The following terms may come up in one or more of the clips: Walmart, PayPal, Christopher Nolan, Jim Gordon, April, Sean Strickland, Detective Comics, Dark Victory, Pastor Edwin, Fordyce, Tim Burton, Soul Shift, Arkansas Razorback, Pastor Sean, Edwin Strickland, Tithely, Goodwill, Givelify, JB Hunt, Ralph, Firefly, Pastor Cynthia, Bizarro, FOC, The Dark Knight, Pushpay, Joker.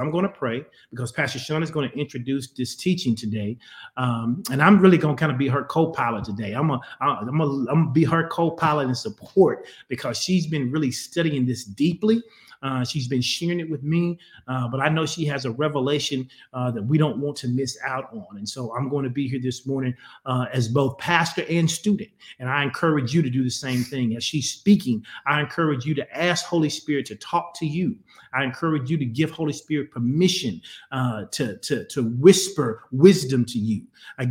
I'm going to pray because Pastor Sean is going to introduce this teaching today, and I'm really going to kind of be her co-pilot today. I'm gonna be her co-pilot and support because she's been really studying this deeply. She's been sharing it with me, but I know she has a revelation that we don't want to miss out on. And so I'm going to be here this morning as both pastor and student. And I encourage you to do the same thing. As she's speaking, I encourage you to ask Holy Spirit to talk to you. I encourage you to give Holy Spirit permission to whisper wisdom to you. I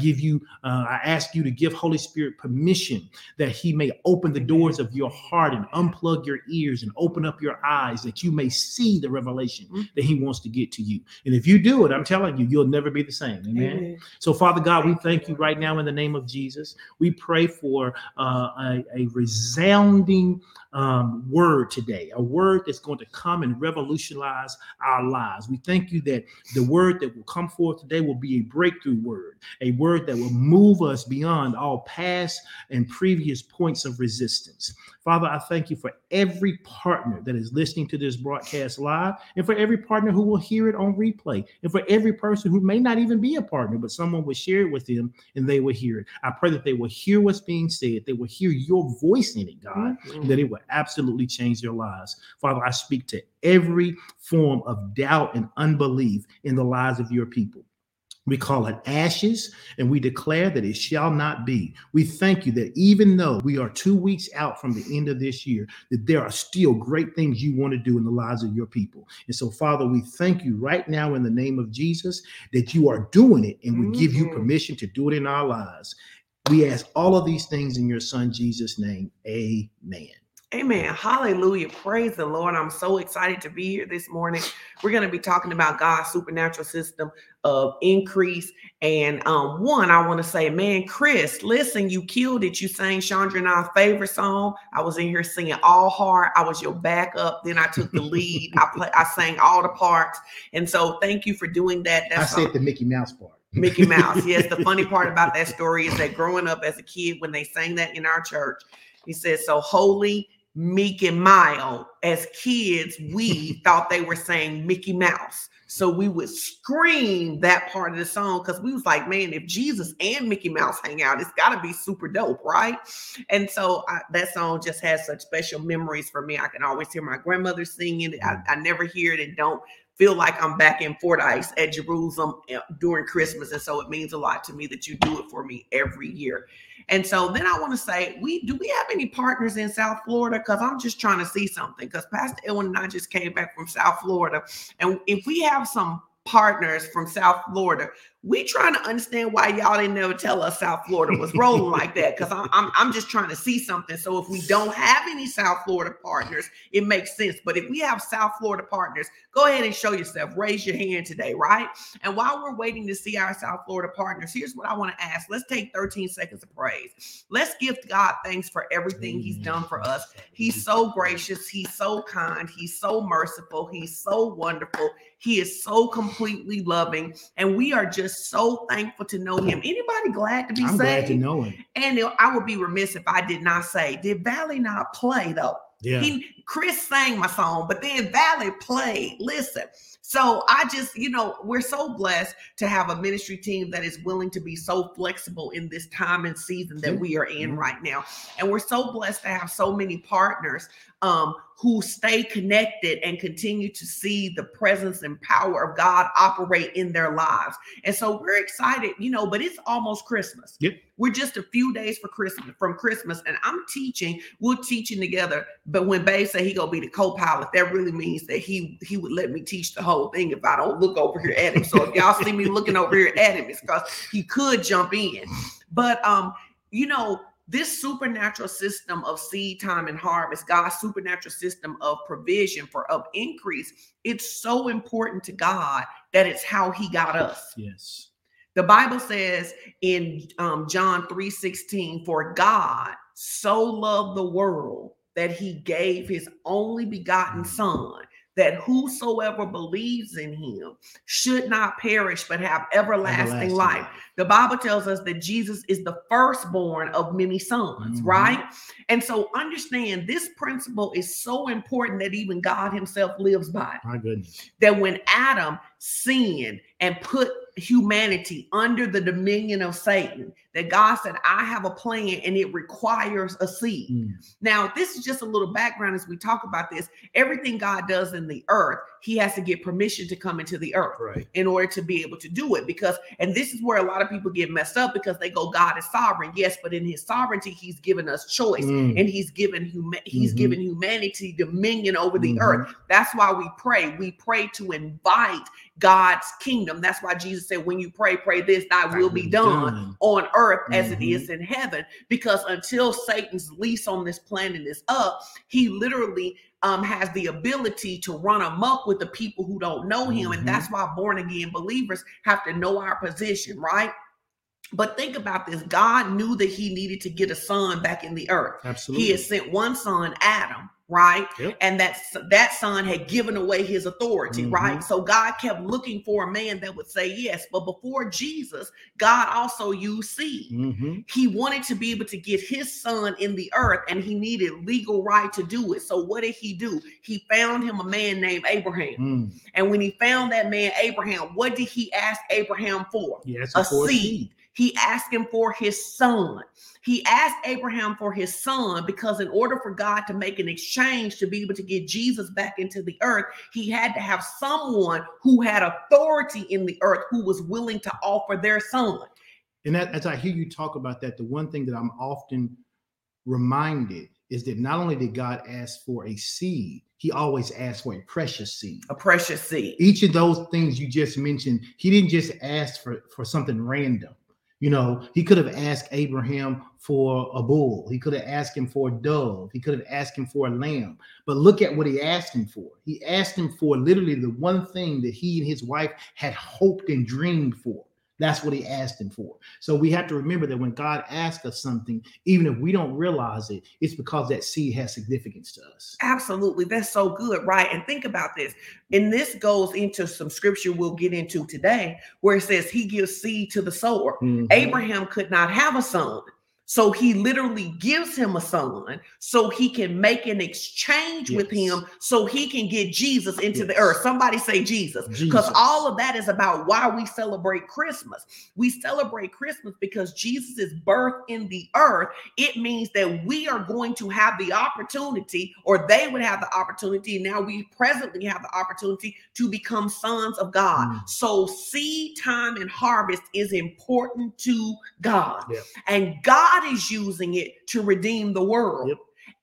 ask you to give Holy Spirit permission that he may open the doors of your heart and unplug your ears and open up your eyes that you may see the revelation that he wants to get to you. And if you do it, I'm telling you, you'll never be the same. Amen. Amen. So, Father God, we thank you right now in the name of Jesus. We pray for a resounding word today, a word that's going to come and revolutionize our lives. We thank you that the word that will come forth today will be a breakthrough word, a word that will move us beyond all past and previous points of resistance. Father, I thank you for every partner that is listening to this broadcast live and for every partner who will hear it on replay and for every person who may not even be a partner, but someone will share it with them and they will hear it. I pray that they will hear what's being said. They will hear your voice in it, God, and that it will absolutely change their lives. Father, I speak to every form of doubt and unbelief in the lives of your people. We call it ashes, and we declare that it shall not be. We thank you that even though we are 2 weeks out from the end of this year, that there are still great things you want to do in the lives of your people. And so, Father, we thank you right now in the name of Jesus that you are doing it, and we give you permission to do it in our lives. We ask all of these things in your son, Jesus' name. Amen. Amen. Hallelujah. Praise the Lord. I'm so excited to be here this morning. We're going to be talking about God's supernatural system of increase. And I want to say, man, Chris, listen, you killed it. You sang Chandra and I's favorite song. I was in here singing all hard. I was your backup. Then I took the lead. I sang all the parts. And so thank you for doing that. I said the Mickey Mouse part. Mickey Mouse. Yes. The funny part about that story is that growing up as a kid, when they sang that in our church, he said, so holy, meek and mild. As kids, we thought they were saying Mickey Mouse. So we would scream that part of the song because we was like, man, if Jesus and Mickey Mouse hang out, it's got to be super dope, right? And so that song just has such special memories for me. I can always hear my grandmother singing it. I never hear it and don't feel like I'm back in Fordyce at Jerusalem during Christmas. And so it means a lot to me that you do it for me every year. And so then I want to say, do we have any partners in South Florida? Because I'm just trying to see something, because Pastor Edwin and I just came back from South Florida. And if we have some partners from South Florida, we trying to understand why y'all didn't ever tell us South Florida was rolling like that, because I'm just trying to see something. So if we don't have any South Florida partners, it makes sense. But if we have South Florida partners, go ahead and show yourself. Raise your hand today, right? And while we're waiting to see our South Florida partners, here's what I want to ask. Let's take 13 seconds of praise. Let's give God thanks for everything he's done for us. He's so gracious. He's so kind. He's so merciful. He's so wonderful. He is so completely loving. And we are just so thankful to know him. Anybody glad to be saved? Glad to know him. And I would be remiss if I did not say, did Valley not play though? Yeah. Chris sang my song, but then Valley played. Listen. So I just, we're so blessed to have a ministry team that is willing to be so flexible in this time and season that we are in right now. And we're so blessed to have so many partners who stay connected and continue to see the presence and power of God operate in their lives. And so we're excited, but it's almost Christmas. Yep. We're just a few days from Christmas. And we're teaching together. But when Babe said he gonna be the co-pilot, that really means that he would let me teach the whole thing if I don't look over here at him. So if y'all see me looking over here at him, it's because he could jump in. But, this supernatural system of seed time and harvest, God's supernatural system of provision of increase, it's so important to God that it's how he got us. Yes. The Bible says in John 3:16, for God so loved the world that he gave his only begotten son, that whosoever believes in him should not perish, but have everlasting life. The Bible tells us that Jesus is the firstborn of many sons, mm-hmm. right? And so understand this principle is so important that even God himself lives by it. My goodness. That when Adam sinned and put humanity under the dominion of Satan, that God said, I have a plan and it requires a seed. Mm. Now, this is just a little background as we talk about this. Everything God does in the earth, he has to get permission to come into the earth right. in order to be able to do it. Because, and this is where a lot of people get messed up because they go, God is sovereign. Yes, but in his sovereignty, he's given us choice and he's given humanity dominion over the earth. That's why we pray. We pray to invite God's kingdom. That's why Jesus said, when you pray, pray this, thy will be done on earth as it is in heaven. Because until Satan's lease on this planet is up, he literally has the ability to run amok with the people who don't know him. And that's why born again believers have to know our position, right? But think about this. God knew that he needed to get a son back in the earth. Absolutely. He had sent one son, Adam. Right. Yep. And that son had given away his authority. Right. So God kept looking for a man that would say yes. But before Jesus, God also used seed. He wanted to be able to get his son in the earth and he needed legal right to do it. So what did he do? He found him a man named Abraham. And when he found that man, Abraham, what did he ask Abraham for? Yes, a seed. He asked him for his son. He asked Abraham for his son because in order for God to make an exchange to be able to get Jesus back into the earth, he had to have someone who had authority in the earth who was willing to offer their son. And that, as I hear you talk about that, the one thing that I'm often reminded is that not only did God ask for a seed, he always asked for a precious seed. A precious seed. Each of those things you just mentioned, he didn't just ask for something random. You know, he could have asked Abraham for a bull. He could have asked him for a dove. He could have asked him for a lamb. But look at what he asked him for. He asked him for literally the one thing that he and his wife had hoped and dreamed for. That's what he asked him for. So we have to remember that when God asks us something, even if we don't realize it, it's because that seed has significance to us. Absolutely. That's so good, right? And think about this. And this goes into some scripture we'll get into today where it says he gives seed to the sower. Abraham could not have a son. So he literally gives him a son so he can make an exchange with him so he can get Jesus into the earth. Somebody say Jesus, because all of that is about why we celebrate Christmas. We celebrate Christmas because Jesus' birth in the earth. It means that we are going to have the opportunity, or they would have the opportunity. Now we presently have the opportunity to become sons of God. So seed time and harvest is important to God. And God is using it to redeem the world,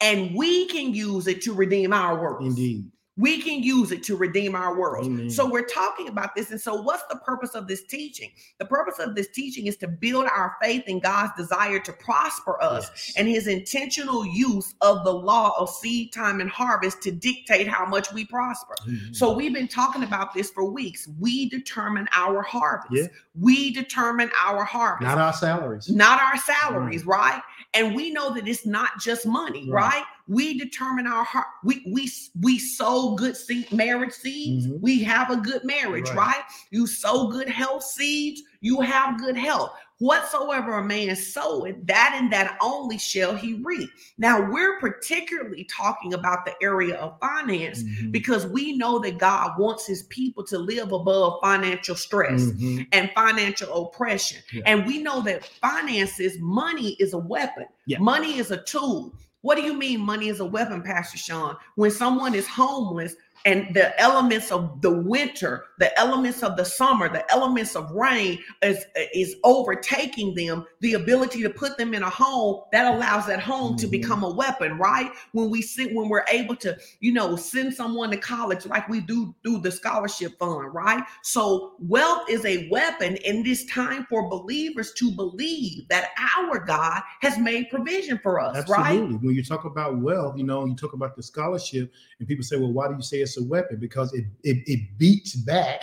and we can use it to redeem our world. Indeed. We can use it to redeem our world. Amen. So we're talking about this. And so what's the purpose of this teaching? The purpose of this teaching is to build our faith in God's desire to prosper us and his intentional use of the law of seed time and harvest to dictate how much we prosper. So we've been talking about this for weeks. We determine our harvest. We determine our harvest. Not our salaries. Not our salaries, right? And we know that it's not just money, right? We determine our heart. We sow good seed, marriage seeds. We have a good marriage, right? You sow good health seeds. You have good health. Whatsoever a man soweth, that and that only shall he reap. Now, we're particularly talking about the area of finance because we know that God wants his people to live above financial stress and financial oppression. And we know that finances, money is a weapon. Money is a tool. What do you mean money is a weapon, Pastor Sean? When someone is homeless and the elements of the winter, the elements of the summer, the elements of rain is overtaking them, the ability to put them in a home, that allows that home to become a weapon, right? When we're able to, you know, send someone to college like we do through the scholarship fund, right? So wealth is a weapon, and it's time for believers to believe that our God has made provision for us, right? Absolutely. When you talk about wealth, you know, you talk about the scholarship, and people say, well, why do you say it's a weapon? Because it beats back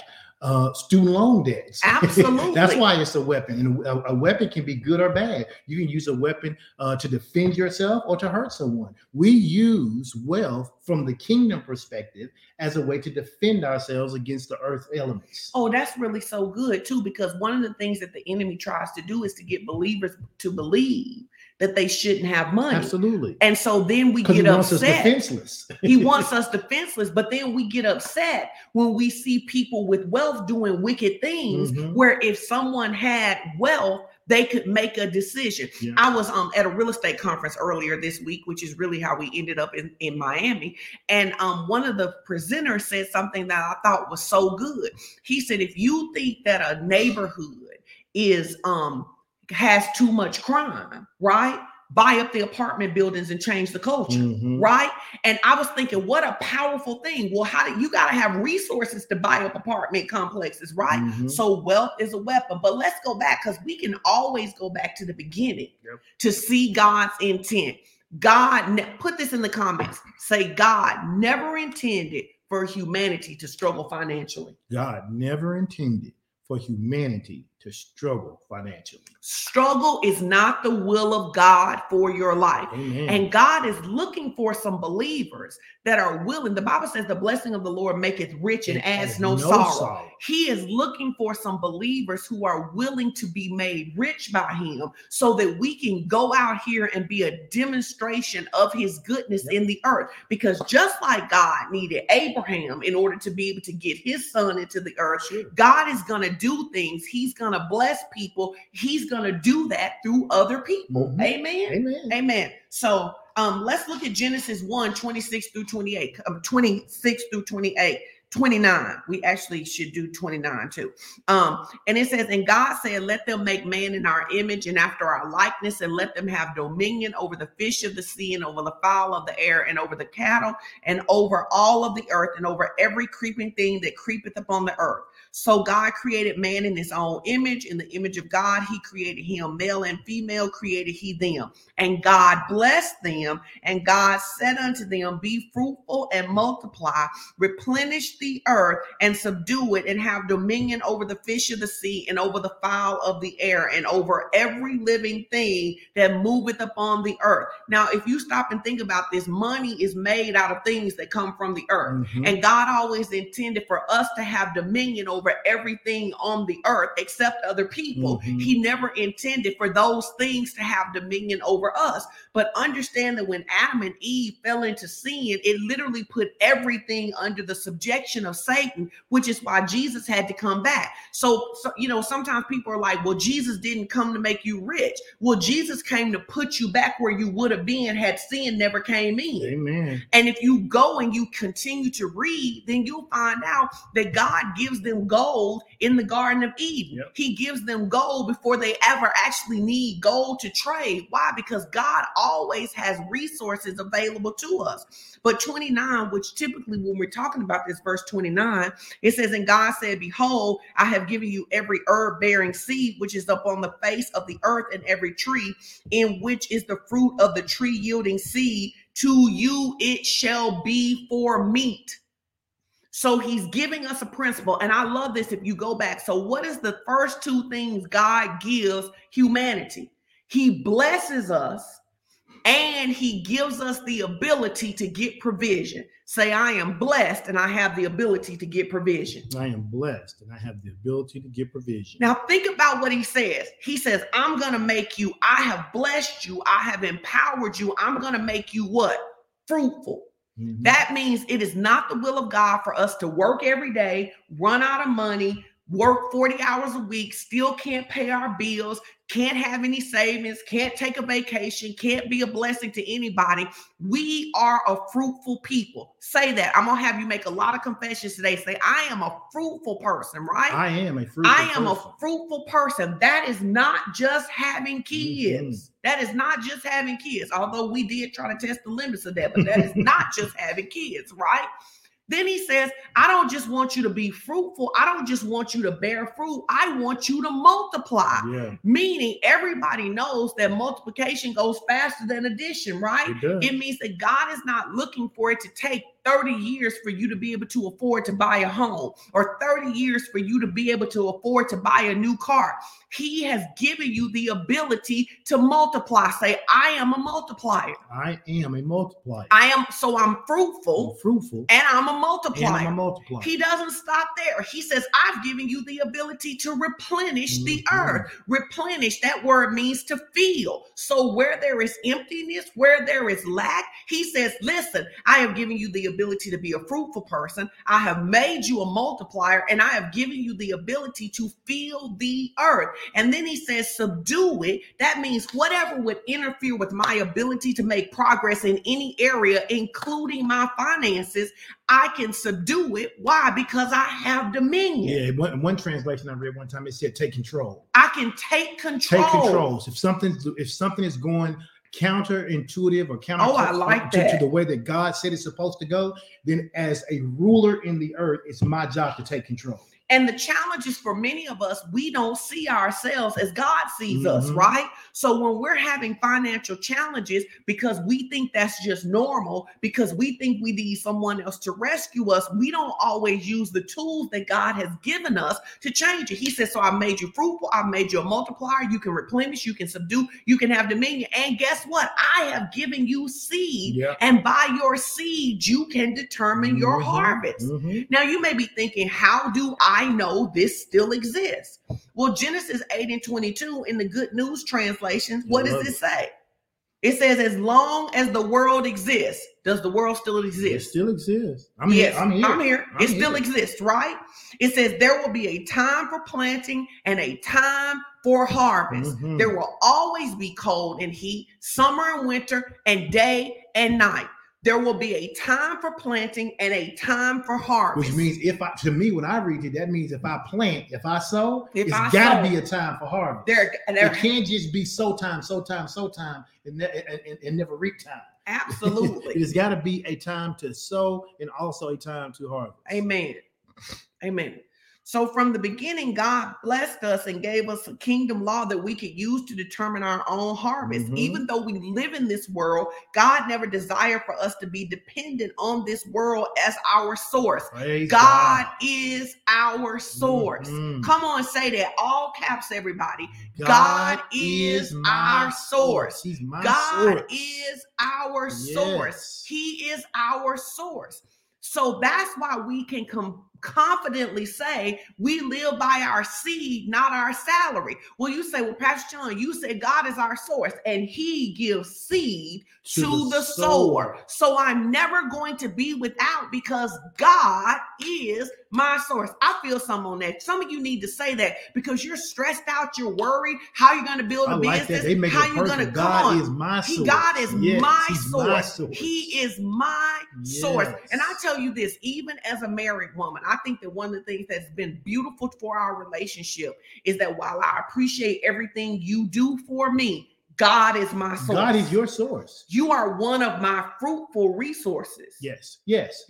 student loan debts. Absolutely. That's why it's a weapon. And a weapon can be good or bad. You can use a weapon to defend yourself or to hurt someone. We use wealth from the kingdom perspective as a way to defend ourselves against the earth elements. Oh, that's really so good too, because one of the things that the enemy tries to do is to get believers to believe that they shouldn't have money. Absolutely. And so then we get upset. He wants us defenseless. He wants us defenseless, but then we get upset when we see people with wealth doing wicked things, mm-hmm. where if someone had wealth, they could make a decision. Yeah. I was at a real estate conference earlier this week, which is really how we ended up in Miami. And one of the presenters said something that I thought was so good. He said, if you think that a neighborhood is has too much crime, right? Buy up the apartment buildings and change the culture, mm-hmm. right? And I was thinking, what a powerful thing. Well, how do you got to have resources to buy up apartment complexes, right? Mm-hmm. So wealth is a weapon. But let's go back, because we can always go back to the beginning to see God's intent. God, put this in the comments, say God never intended for humanity to struggle financially. God never intended for humanity to struggle financially. Struggle is not the will of God for your life. Amen. And God is looking for some believers that are willing. The Bible says the blessing of the Lord maketh rich and adds no sorrow. He is looking for some believers who are willing to be made rich by him, so that we can go out here and be a demonstration of his goodness in the earth. Because just like God needed Abraham in order to be able to get his son into the earth, God is going to do things. He's going to bless people. He's going to do that through other people. Mm-hmm. Amen. Amen. Amen. So let's look at Genesis 1, 26 through 29. We actually should do 29 too. And it says, and God said, let them make man in our image and after our likeness, and let them have dominion over the fish of the sea and over the fowl of the air and over the cattle and over all of the earth and over every creeping thing that creepeth upon the earth. So God created man in his own image. In the image of God, he created him. Male and female created he them. And God blessed them. And God said unto them, be fruitful and multiply, replenish the earth and subdue it, and have dominion over the fish of the sea and over the fowl of the air and over every living thing that moveth upon the earth. Now, if you stop and think about this, money is made out of things that come from the earth. Mm-hmm. And God always intended for us to have dominion over everything on the earth except other people. Mm-hmm. He never intended for those things to have dominion over us. But understand that when Adam and Eve fell into sin, it literally put everything under the subjection of Satan, which is why Jesus had to come back. So you know, sometimes people are like, well, Jesus didn't come to make you rich. Well, Jesus came to put you back where you would have been had sin never came in. Amen. And if you go and you continue to read, then you'll find out that God gives them gold in the Garden of Eden. Yep. He gives them gold before they ever actually need gold to trade. Why? Because God always has resources available to us. But 29, which typically when we're talking about this, verse 29, it says, and God said, behold, I have given you every herb bearing seed, which is upon the face of the earth, and every tree in which is the fruit of the tree yielding seed. To you it shall be for meat. So he's giving us a principle. And I love this if you go back. So what is the first two things God gives humanity? He blesses us and he gives us the ability to get provision. Say, I am blessed and I have the ability to get provision. I am blessed and I have the ability to get provision. Now think about what he says. He says, I'm going to make you, I have blessed you, I have empowered you, I'm going to make you what? Fruitful. Mm-hmm. That means it is not the will of God for us to work every day, run out of money, work 40 hours a week, still can't pay our bills, can't have any savings, can't take a vacation, can't be a blessing to anybody. We are a fruitful people. Say that. I'm going to have you make a lot of confessions today. Say, I am a fruitful person, right? I am a fruitful person. That is not just having kids. Mm-hmm. That is not just having kids, although we did try to test the limits of that, but that is not just having kids, right? Then he says, I don't just want you to be fruitful. I don't just want you to bear fruit. I want you to multiply. Yeah. Meaning everybody knows that multiplication goes faster than addition, right? It means that God is not looking for it to take 30 years for you to be able to afford to buy a home, or 30 years for you to be able to afford to buy a new car. He has given you the ability to multiply. Say, I am a multiplier. I am a multiplier. I am, so I'm fruitful. I'm fruitful. And I'm a multiplier. And I'm a multiplier. He doesn't stop there. He says, I've given you the ability to replenish the earth. Replenish, that word means to fill. So where there is emptiness, where there is lack, he says, listen, I have given you the ability to be a fruitful person. I have made you a multiplier, and I have given you the ability to fill the earth. And then he says, subdue it. That means whatever would interfere with my ability to make progress in any area, including my finances, I can subdue it. Why? Because I have dominion. Yeah, one translation I read one time, it said take control. I can take control. Take control. If something is going counterintuitive or counter to the way that God said it's supposed to go, then as a ruler in the earth, it's my job to take control. And the challenge is for many of us, we don't see ourselves as God sees us, right? So when we're having financial challenges, because we think that's just normal, because we think we need someone else to rescue us, we don't always use the tools that God has given us to change it. He says, so I made you fruitful. I made you a multiplier. You can replenish. You can subdue. You can have dominion. And guess what? I have given you seed. Yeah. And by your seed, you can determine your harvest. Now, you may be thinking, how do I know this still exists? Well, Genesis 8:22 in the Good News translation, what does it say? It says, as long as the world exists. Does the world still exist? It still exists. I'm here. Still exists, right? It says there will be a time for planting and a time for harvest. There will always be cold and heat, summer and winter, and day and night. There will be a time for planting and a time for harvest. Which means when I read it, that means if I plant, if I sow, it's got to be a time for harvest. It can't just be sow time, and never reap time. Absolutely. It's got to be a time to sow and also a time to harvest. Amen. So from the beginning, God blessed us and gave us a kingdom law that we could use to determine our own harvest. Even though we live in this world, God never desired for us to be dependent on this world as our source. God is our source. Come on, say that. All caps, everybody. God is our source. God is our source. He is our source. So that's why we can confidently say we live by our seed, not our salary. Well, you say, well, Pastor John, you said God is our source and he gives seed to the sower. So I'm never going to be without because God is my source. I feel some on that. Some of you need to say that because you're stressed out. You're worried. How are you going to build a business? How are you going to God is my source. God is my source. He is my source. And I tell you this, even as a married woman, I think that one of the things that's been beautiful for our relationship is that while I appreciate everything you do for me, God is my source. God is your source. You are one of my fruitful resources. Yes.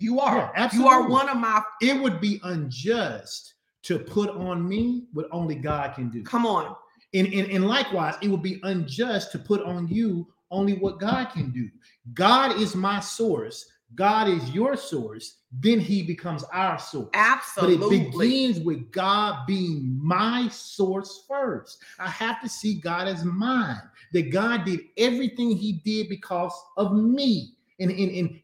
You are. Yeah, absolutely. You are one of my... It would be unjust to put on me what only God can do. Come on. And likewise, it would be unjust to put on you only what God can do. God is my source. God is your source. Then he becomes our source. Absolutely. But it begins with God being my source first. I have to see God as mine, that God did everything he did because of me. And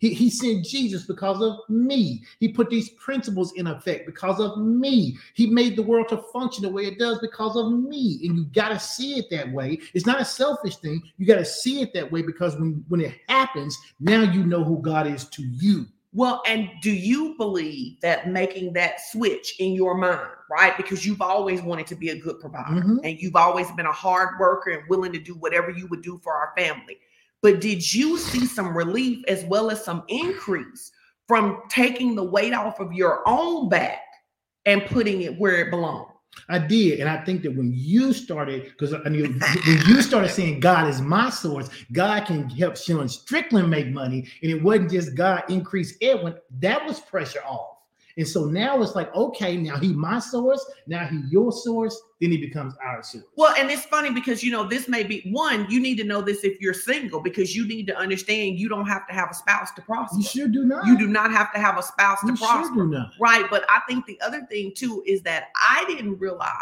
he sent Jesus because of me. He put these principles in effect because of me. He made the world to function the way it does because of me. And you got to see it that way. It's not a selfish thing. You got to see it that way because when it happens, now you know who God is to you. Well, and do you believe that making that switch in your mind, right? Because you've always wanted to be a good provider and you've always been a hard worker and willing to do whatever you would do for our family. But did you see some relief as well as some increase from taking the weight off of your own back and putting it where it belongs? I did. And I think that when you started, when you started saying God is my source, God can help Sean Strickland make money. And it wasn't just God increase Edwin. That was pressure off. And so now it's like, okay, now he my source, now he your source, then he becomes our source. Well, and it's funny because, you know, this may be one, you need to know this if you're single, because you need to understand you don't have to have a spouse to prosper. You sure do not. You do not have to have a spouse to prosper. Sure do not. Right. But I think the other thing too is that I didn't realize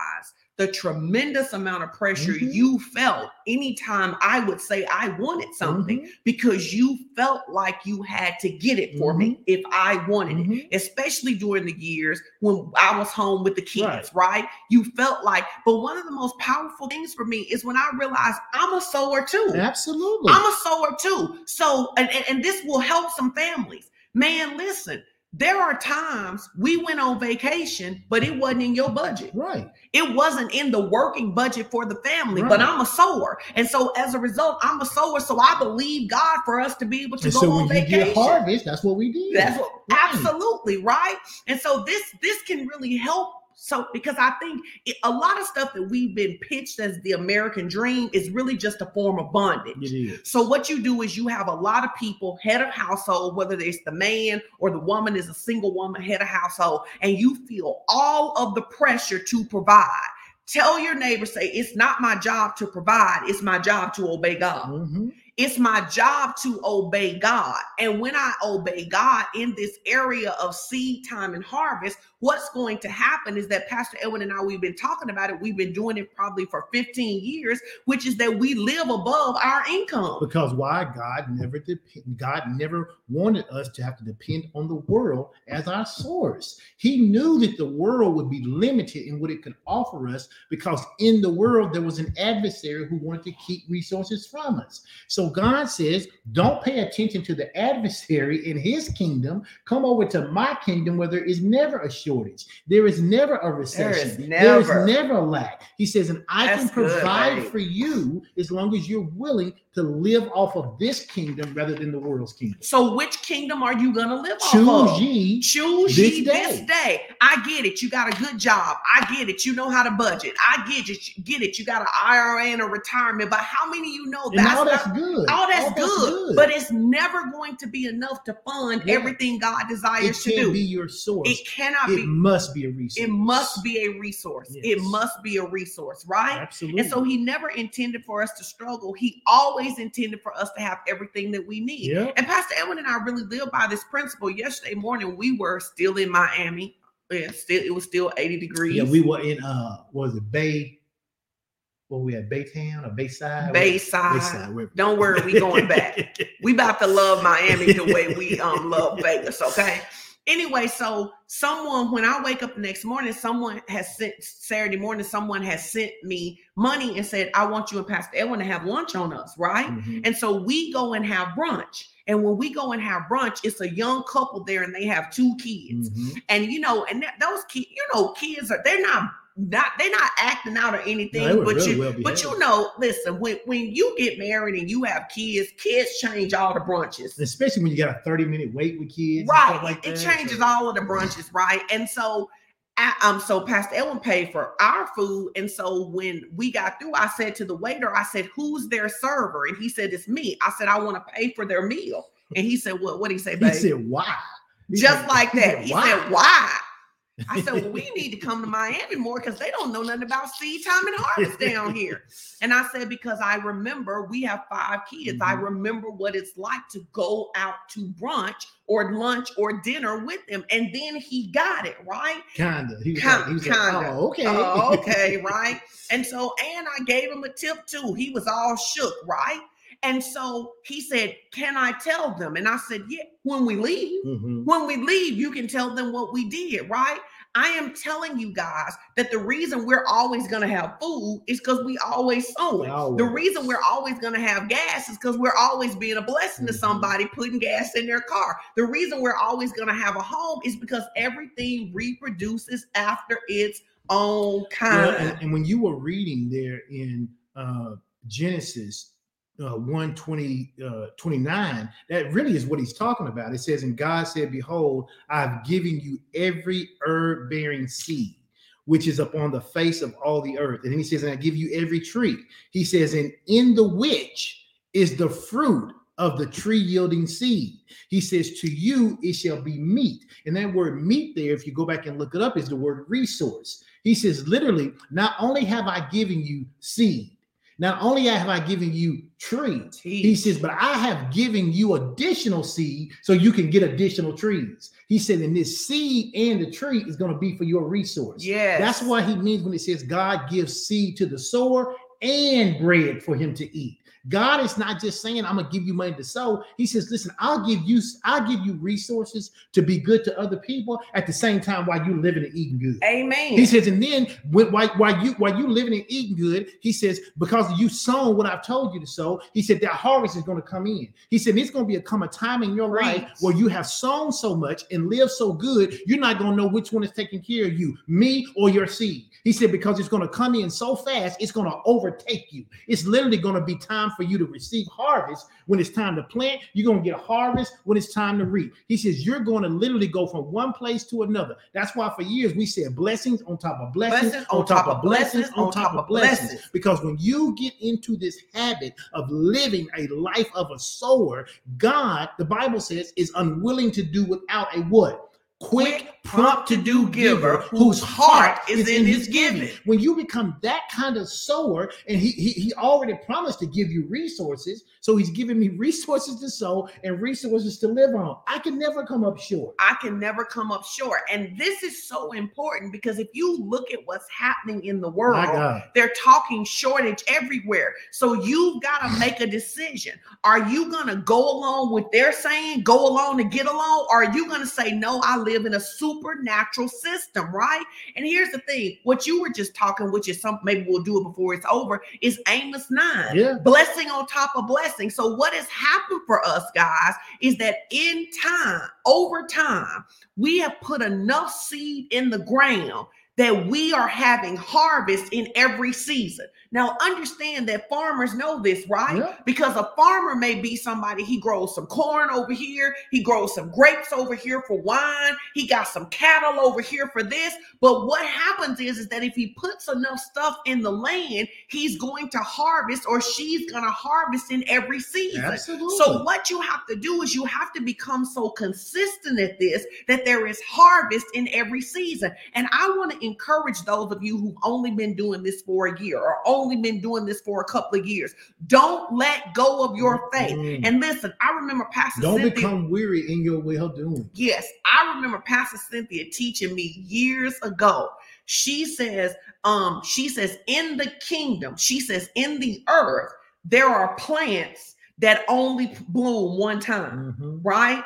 the tremendous amount of pressure you felt anytime I would say I wanted something, because you felt like you had to get it for me if I wanted it, especially during the years when I was home with the kids, right? You felt like, but one of the most powerful things for me is when I realized I'm a sower too. Absolutely. I'm a sower too. So, and this will help some families. Man, listen. There are times we went on vacation, but it wasn't in your budget. Right. It wasn't in the working budget for the family, but I'm a sower. And so as a result, I'm a sower. So I believe God for us to be able to and go so on vacation. You get harvest, that's what we did. That's what, absolutely. Right. And so this can really help. So, because I think a lot of stuff that we've been pitched as the American dream is really just a form of bondage. So what you do is you have a lot of people, head of household, whether it's the man or the woman is a single woman, head of household, and you feel all of the pressure to provide. Tell your neighbor, say, it's not my job to provide. It's my job to obey God. It's my job to obey God. And when I obey God in this area of seed time and harvest, what's going to happen is that Pastor Edwin and I, we've been talking about it. We've been doing it probably for 15 years, which is that we live above our income. Because why? God never wanted us to have to depend on the world as our source. He knew that the world would be limited in what it could offer us, because in the world, there was an adversary who wanted to keep resources from us. So God says, don't pay attention to the adversary in his kingdom. Come over to my kingdom where there is never a shortage. There is never a recession. There is never a lack. He says, and I can provide for you as long as you're willing to live off of this kingdom rather than the world's kingdom. So which kingdom are you going to live off of? Choose ye this day. I get it. You got a good job. I get it. You know how to budget. I get it. You got an IRA and a retirement, but how many of you know that's good? All that's good, but it's never going to be enough to fund everything God desires to do. It can't be your source. It cannot be. It must be a resource. It must be a resource. Yes. It must be a resource, right? Absolutely. And so he never intended for us to struggle. He always intended for us to have everything that we need. Yep. And Pastor Edwin and I really live by this principle. Yesterday morning, we were still in Miami. It was still 80 degrees. Yeah, we were in, Bayside. Don't worry, we going back. We about to love Miami the way we love Vegas, okay? Anyway, so someone, when I wake up the next morning, Saturday morning, someone has sent me money and said, I want you and Pastor Edwin to have lunch on us, right? And so we go and have brunch. And when we go and have brunch, it's a young couple there and they have two kids. And, you know, and those kids, you know, kids are, they're not acting out or anything, listen, when you get married and you have kids change all the brunches, especially when you got a 30-minute wait with kids, right? Like it changes all of the brunches, right? And so so Pastor Edwin paid for our food, and so when we got through, I said to the waiter, I said, who's their server? And he said, it's me. I said, I want to pay for their meal. And he said, well, what did he say, babe? He said, why? Just like that. He said, why? I said, well, we need to come to Miami more because they don't know nothing about seed time and harvest down here. And I said, because I remember we have 5 kids. I remember what it's like to go out to brunch or lunch or dinner with them. And then he got it, right? He was like, oh, okay. Right. And so, and I gave him a tip too. He was all shook, right? And so he said, can I tell them? And I said, yeah, when we leave, you can tell them what we did, right? I am telling you guys that the reason we're always going to have food is because we always sow it. The reason we're always going to have gas is because we're always being a blessing to somebody, putting gas in their car. The reason we're always going to have a home is because everything reproduces after its own kind. Yeah, and when you were reading there in Genesis 1:29, that really is what he's talking about. It says, and God said, behold, I've given you every herb bearing seed, which is upon the face of all the earth. And then he says, and I give you every tree. He says, and in the which is the fruit of the tree yielding seed. He says, to you it shall be meat. And that word meat there, if you go back and look it up, is the word resource. He says, literally, not only have I given you seed, not only have I given you trees, he says, but I have given you additional seed so you can get additional trees. He said, and this seed and the tree is going to be for your resource. Yes. That's what he means when it says God gives seed to the sower and bread for him to eat. God is not just saying, I'm going to give you money to sow. He says, listen, I'll give you resources to be good to other people at the same time while you're living and eating good. Amen. He says, and then while you living and eating good, he says, because you sown what I've told you to sow, he said, that harvest is going to come in. He said, it's going to come a time in your life where you have sown so much and lived so good, you're not going to know which one is taking care of you, me or your seed. He said, because it's going to come in so fast, it's going to overtake you. It's literally going to be time for you to receive harvest. When it's time to plant, you're going to get a harvest when it's time to reap. He says, you're going to literally go from one place to another. That's why for years we said blessings on top of blessings, on top of blessings, on top of blessings. Because when you get into this habit of living a life of a sower, God, the Bible says, is unwilling to do without a what? Quick, prompt to do giver whose heart is in his giving. When you become that kind of sower, and he already promised to give you resources, so he's giving me resources to sow and resources to live on. I can never come up short. And this is so important, because if you look at what's happening in the world, they're talking shortage everywhere. So you've got to make a decision. Are you going to go along with their saying, go along to get along? Or are you going to say, no, I live in a supernatural system, right? And here's the thing, what you were just talking, which is something maybe we'll do it before it's over, is Amos 9. Yeah. Blessing on top of blessing. So what has happened for us, guys, is that in time, over time, we have put enough seed in the ground that we are having harvest in every season. Now, understand that farmers know this, right? Yeah. Because a farmer may be somebody, he grows some corn over here, he grows some grapes over here for wine, he got some cattle over here for this. But what happens is that if he puts enough stuff in the land, he's going to harvest, or she's going to harvest in every season. Absolutely. So what you have to do is you have to become so consistent at this that there is harvest in every season. And I want to encourage those of you who've only been doing this for a year or only been doing this for a couple of years. Don't let go of your faith. And listen, I remember Pastor Cynthia. Don't become weary in your way of doing. Yes, I remember Pastor Cynthia teaching me years ago. She says, in the kingdom, she says, in the earth, there are plants that only bloom one time, right?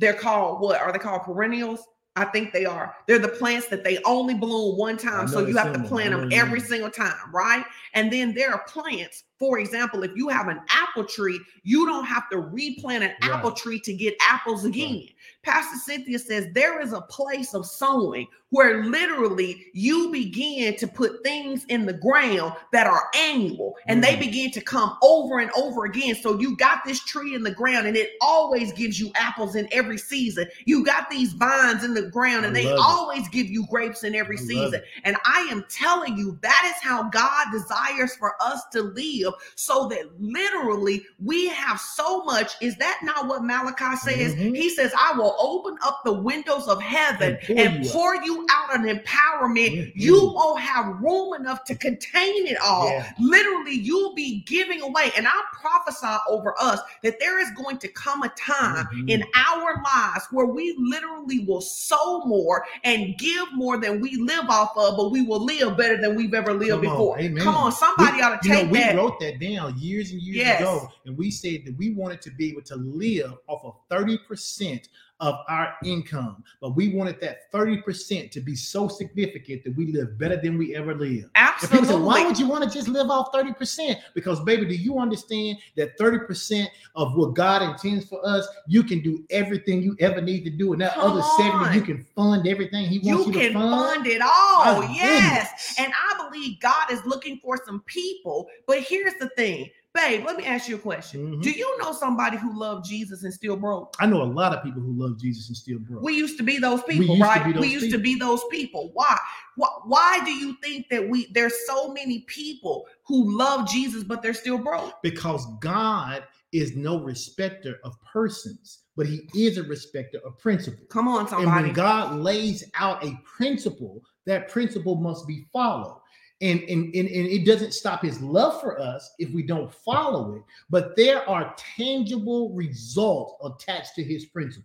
They're called, what are they called? Perennials? I think they are. They're the plants that they only bloom one time. So you have to plant them every single time, right? And then there are plants. For example, if you have an apple tree, you don't have to replant an apple tree to get apples again. Right. Pastor Cynthia says there is a place of sowing where literally you begin to put things in the ground that are annual, and they begin to come over and over again. So you got this tree in the ground and it always gives you apples in every season. You got these vines in the ground and they always give you grapes in every season. And I am telling you, that is how God desires for us to live. So that literally we have so much. Is that not what Malachi says? He says, I will open up the windows of heaven and pour you out an empowerment. You won't have room enough to contain it all. Literally, you'll be giving away. And I prophesy over us that there is going to come a time in our lives where we literally will sow more and give more than we live off of, but we will live better than we've ever lived before. Come on, somebody ought to take that. That down years and years ago, and we said that we wanted to be able to live off of 30% of our income, but we wanted that 30% to be so significant that we live better than we ever lived. Absolutely. And people say, why would you want to just live off 30%? Because, baby, do you understand that 30% of what God intends for us, you can do everything you ever need to do, and that other 70, you can fund everything He wants you to fund. You can fund it all. Yes. And I believe God is looking for some people, but here's the thing. Babe, let me ask you a question. Do you know somebody who loved Jesus and still broke? I know a lot of people who love Jesus and still broke. We used to be those people, right? We used to be those people. Why? Why do you think that there's so many people who love Jesus, but they're still broke? Because God is no respecter of persons, but he is a respecter of principle. Come on, somebody. And when God lays out a principle, that principle must be followed. And it doesn't stop his love for us if we don't follow it, but there are tangible results attached to his principles.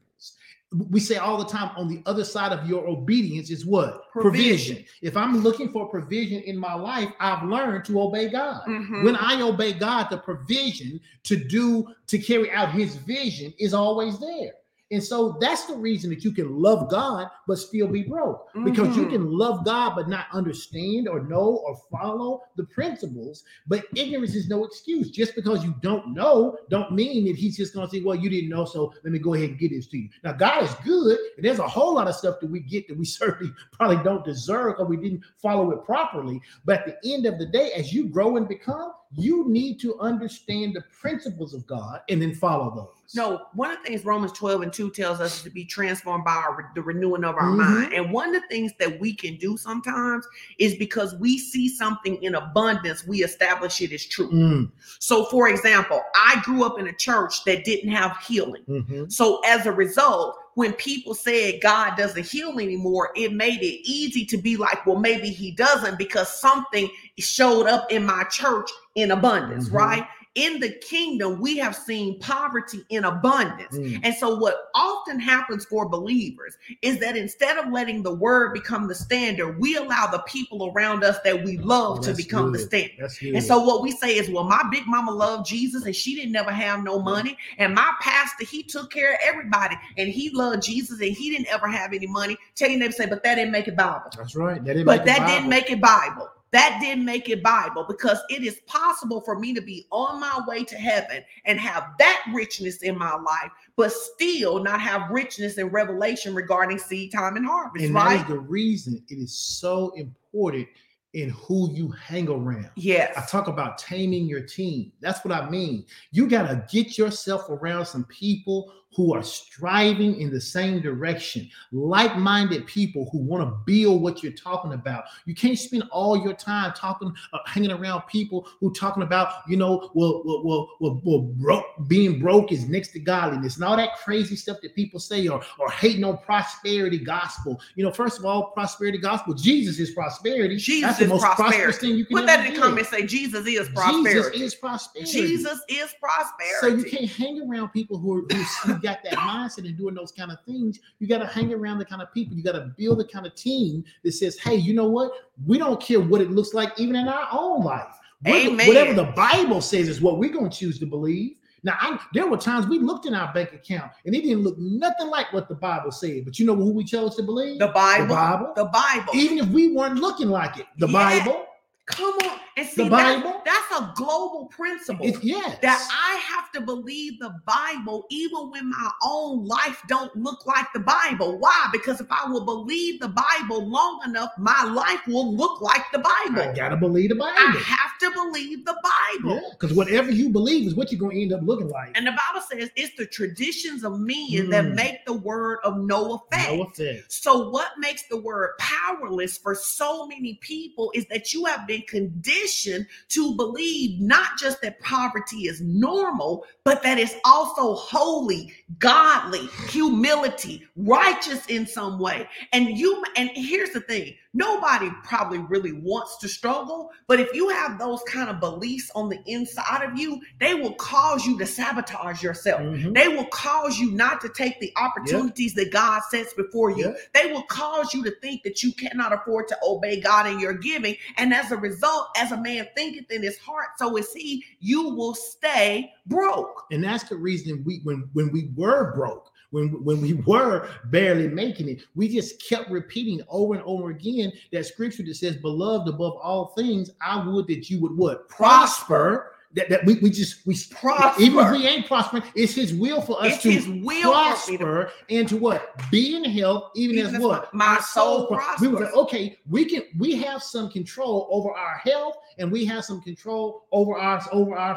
We say all the time, on the other side of your obedience is what? Provision. If I'm looking for provision in my life, I've learned to obey God. Mm-hmm. When I obey God, the provision to carry out his vision is always there. And so that's the reason that you can love God, but still be broke, because you can love God, but not understand or know or follow the principles. But ignorance is no excuse. Just because you don't know, don't mean that he's just going to say, well, you didn't know, so let me go ahead and give this to you. Now, God is good. And there's a whole lot of stuff that we get that we certainly probably don't deserve or we didn't follow it properly. But at the end of the day, as you grow and become, you need to understand the principles of God and then follow those. No, one of the things Romans 12:2 tells us to be transformed by the renewing of our mind. And one of the things that we can do sometimes is because we see something in abundance, we establish it as true. So for example, I grew up in a church that didn't have healing. So as a result, when people said God doesn't heal anymore, it made it easy to be like, well, maybe he doesn't, because something showed up in my church in abundance, right? In the kingdom, we have seen poverty in abundance. And so what often happens for believers is that instead of letting the word become the standard, we allow the people around us that we love to become the standard. And so what we say is, well, my big mama loved Jesus and she didn't never have no money. And my pastor, he took care of everybody and he loved Jesus and he didn't ever have any money. Tell your neighbor, say, but that didn't make it Bible. That's right. That didn't make it Bible. That didn't make it Bible, because it is possible for me to be on my way to heaven and have that richness in my life, but still not have richness and revelation regarding seed time and harvest. And right? That is the reason it is so important in who you hang around. Yes. I talk about taming your team. That's what I mean. You got to get yourself around some people who are striving in the same direction, like-minded people who want to build what you're talking about. You can't spend all your time hanging around people who talking about, you know, being broke is next to godliness and all that crazy stuff that people say, or hating on prosperity gospel. You know, first of all, prosperity gospel, Jesus is prosperity. That's the most prosperous thing you can do. Put that in the comments, say Jesus is prosperity. Jesus is prosperity. Jesus is prosperity. So you can't hang around people who got that mindset and doing those kind of things. You got to hang around the kind of people. You got to build the kind of team that says, hey, you know what? We don't care what it looks like, even in our own life. Amen. Whatever the Bible says is what we're going to choose to believe. Now, there were times we looked in our bank account and it didn't look nothing like what the Bible said. But you know who we chose to believe? The Bible. Even if we weren't looking like it, the Bible. Come on. And see, the Bible? That's a global principle. That I have to believe the Bible even when my own life don't look like the Bible. Why? Because if I will believe the Bible long enough, my life will look like the Bible. I got to believe the Bible. I have to believe the Bible. Because whatever you believe is what you're going to end up looking like. And the Bible says it's the traditions of men that make the word of no effect. So what makes the word powerless for so many people is that you have been conditioned to believe not just that poverty is normal, but that it's also holy, godly, humility, righteous in some way. And here's the thing, nobody probably really wants to struggle, but if you have those kind of beliefs on the inside of you, they will cause you to sabotage yourself. They will cause you not to take the opportunities that God sets before you. They will cause you to think that you cannot afford to obey God in your giving. And as a result, as a man thinketh in his heart, so is he. You will stay broke. And that's the reason when we were broke, when we were barely making it, we just kept repeating over and over again that scripture that says, beloved, above all things, I would that you would what? Prosper. That we prosper. Even if we ain't prospering, it's his will for us prosper and to what? Be in health, even as what? My soul prospers. We were like, okay, we have some control over our health, and we have some control over our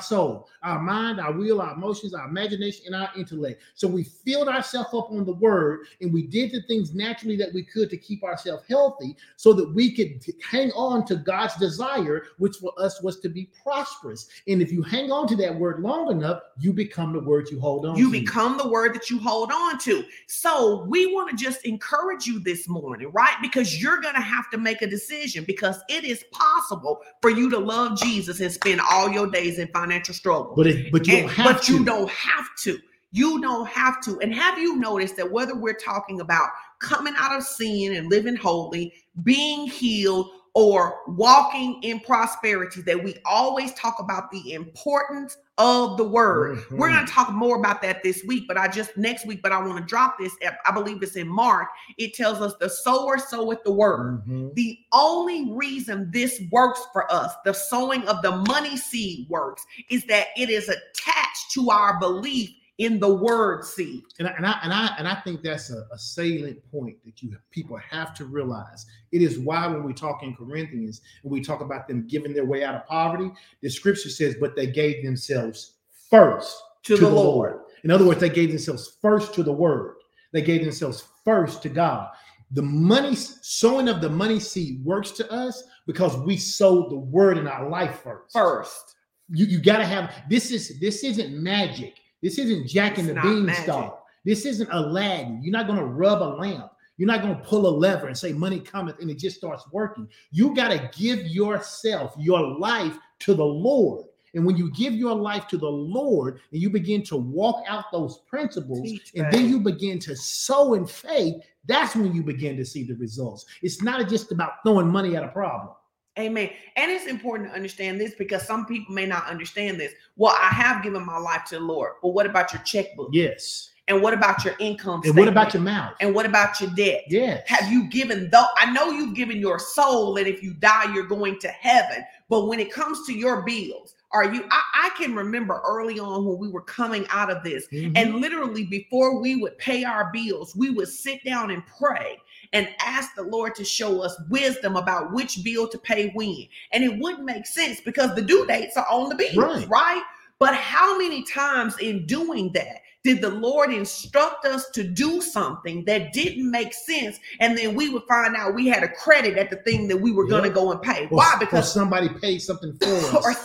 soul, our mind, our will, our emotions, our imagination, and our intellect. So we filled ourselves up on the word, and we did the things naturally that we could to keep ourselves healthy so that we could hang on to God's desire, which for us was to be prosperous. And if you hang on to that word long enough, you become the word you hold on to. You become the word that you hold on to. So we want to just encourage you this morning, right? Because you're going to have to make a decision, because it is possible for you to love Jesus and spend all your days in financial struggle. But you don't have to. You don't have to. And have you noticed that whether we're talking about coming out of sin and living holy, being healed, or walking in prosperity, that we always talk about the importance of the word. Mm-hmm. We're going to talk more about that this week, but I want to drop this. I believe it's in Mark. It tells us the sower soweth the word. Mm-hmm. The only reason this works for us, the sowing of the money seed works, is that it is attached to our belief in the word seed. And I think that's a salient point that you people have to realize. It is why when we talk in Corinthians and we talk about them giving their way out of poverty, the scripture says, but they gave themselves first to the Lord. In other words, they gave themselves first to the word. They gave themselves first to God. The money sowing of the money seed works to us because we sowed the word in our life first. You gotta have this isn't magic. This isn't Jack and the Beanstalk. This isn't Aladdin. You're not going to rub a lamp. You're not going to pull a lever and say money cometh and it just starts working. You got to give yourself, your life to the Lord. And when you give your life to the Lord and you begin to walk out those principles, then you begin to sow in faith, that's when you begin to see the results. It's not just about throwing money at a problem. Amen. And it's important to understand this because some people may not understand this. Well, I have given my life to the Lord. But what about your checkbook? Yes. And what about your income statement? And what about your mouth? And what about your debt? Yes. Have you given though? I know you've given your soul, and if you die, you're going to heaven. But when it comes to your bills, I can remember early on when we were coming out of this, mm-hmm. and literally before we would pay our bills, we would sit down and pray and ask the Lord to show us wisdom about which bill to pay when. And it wouldn't make sense because the due dates are on the bills, right? But how many times in doing that did the Lord instruct us to do something that didn't make sense? And then we would find out we had a credit at the thing that we were going to go and pay. Why? Because somebody paid something for us.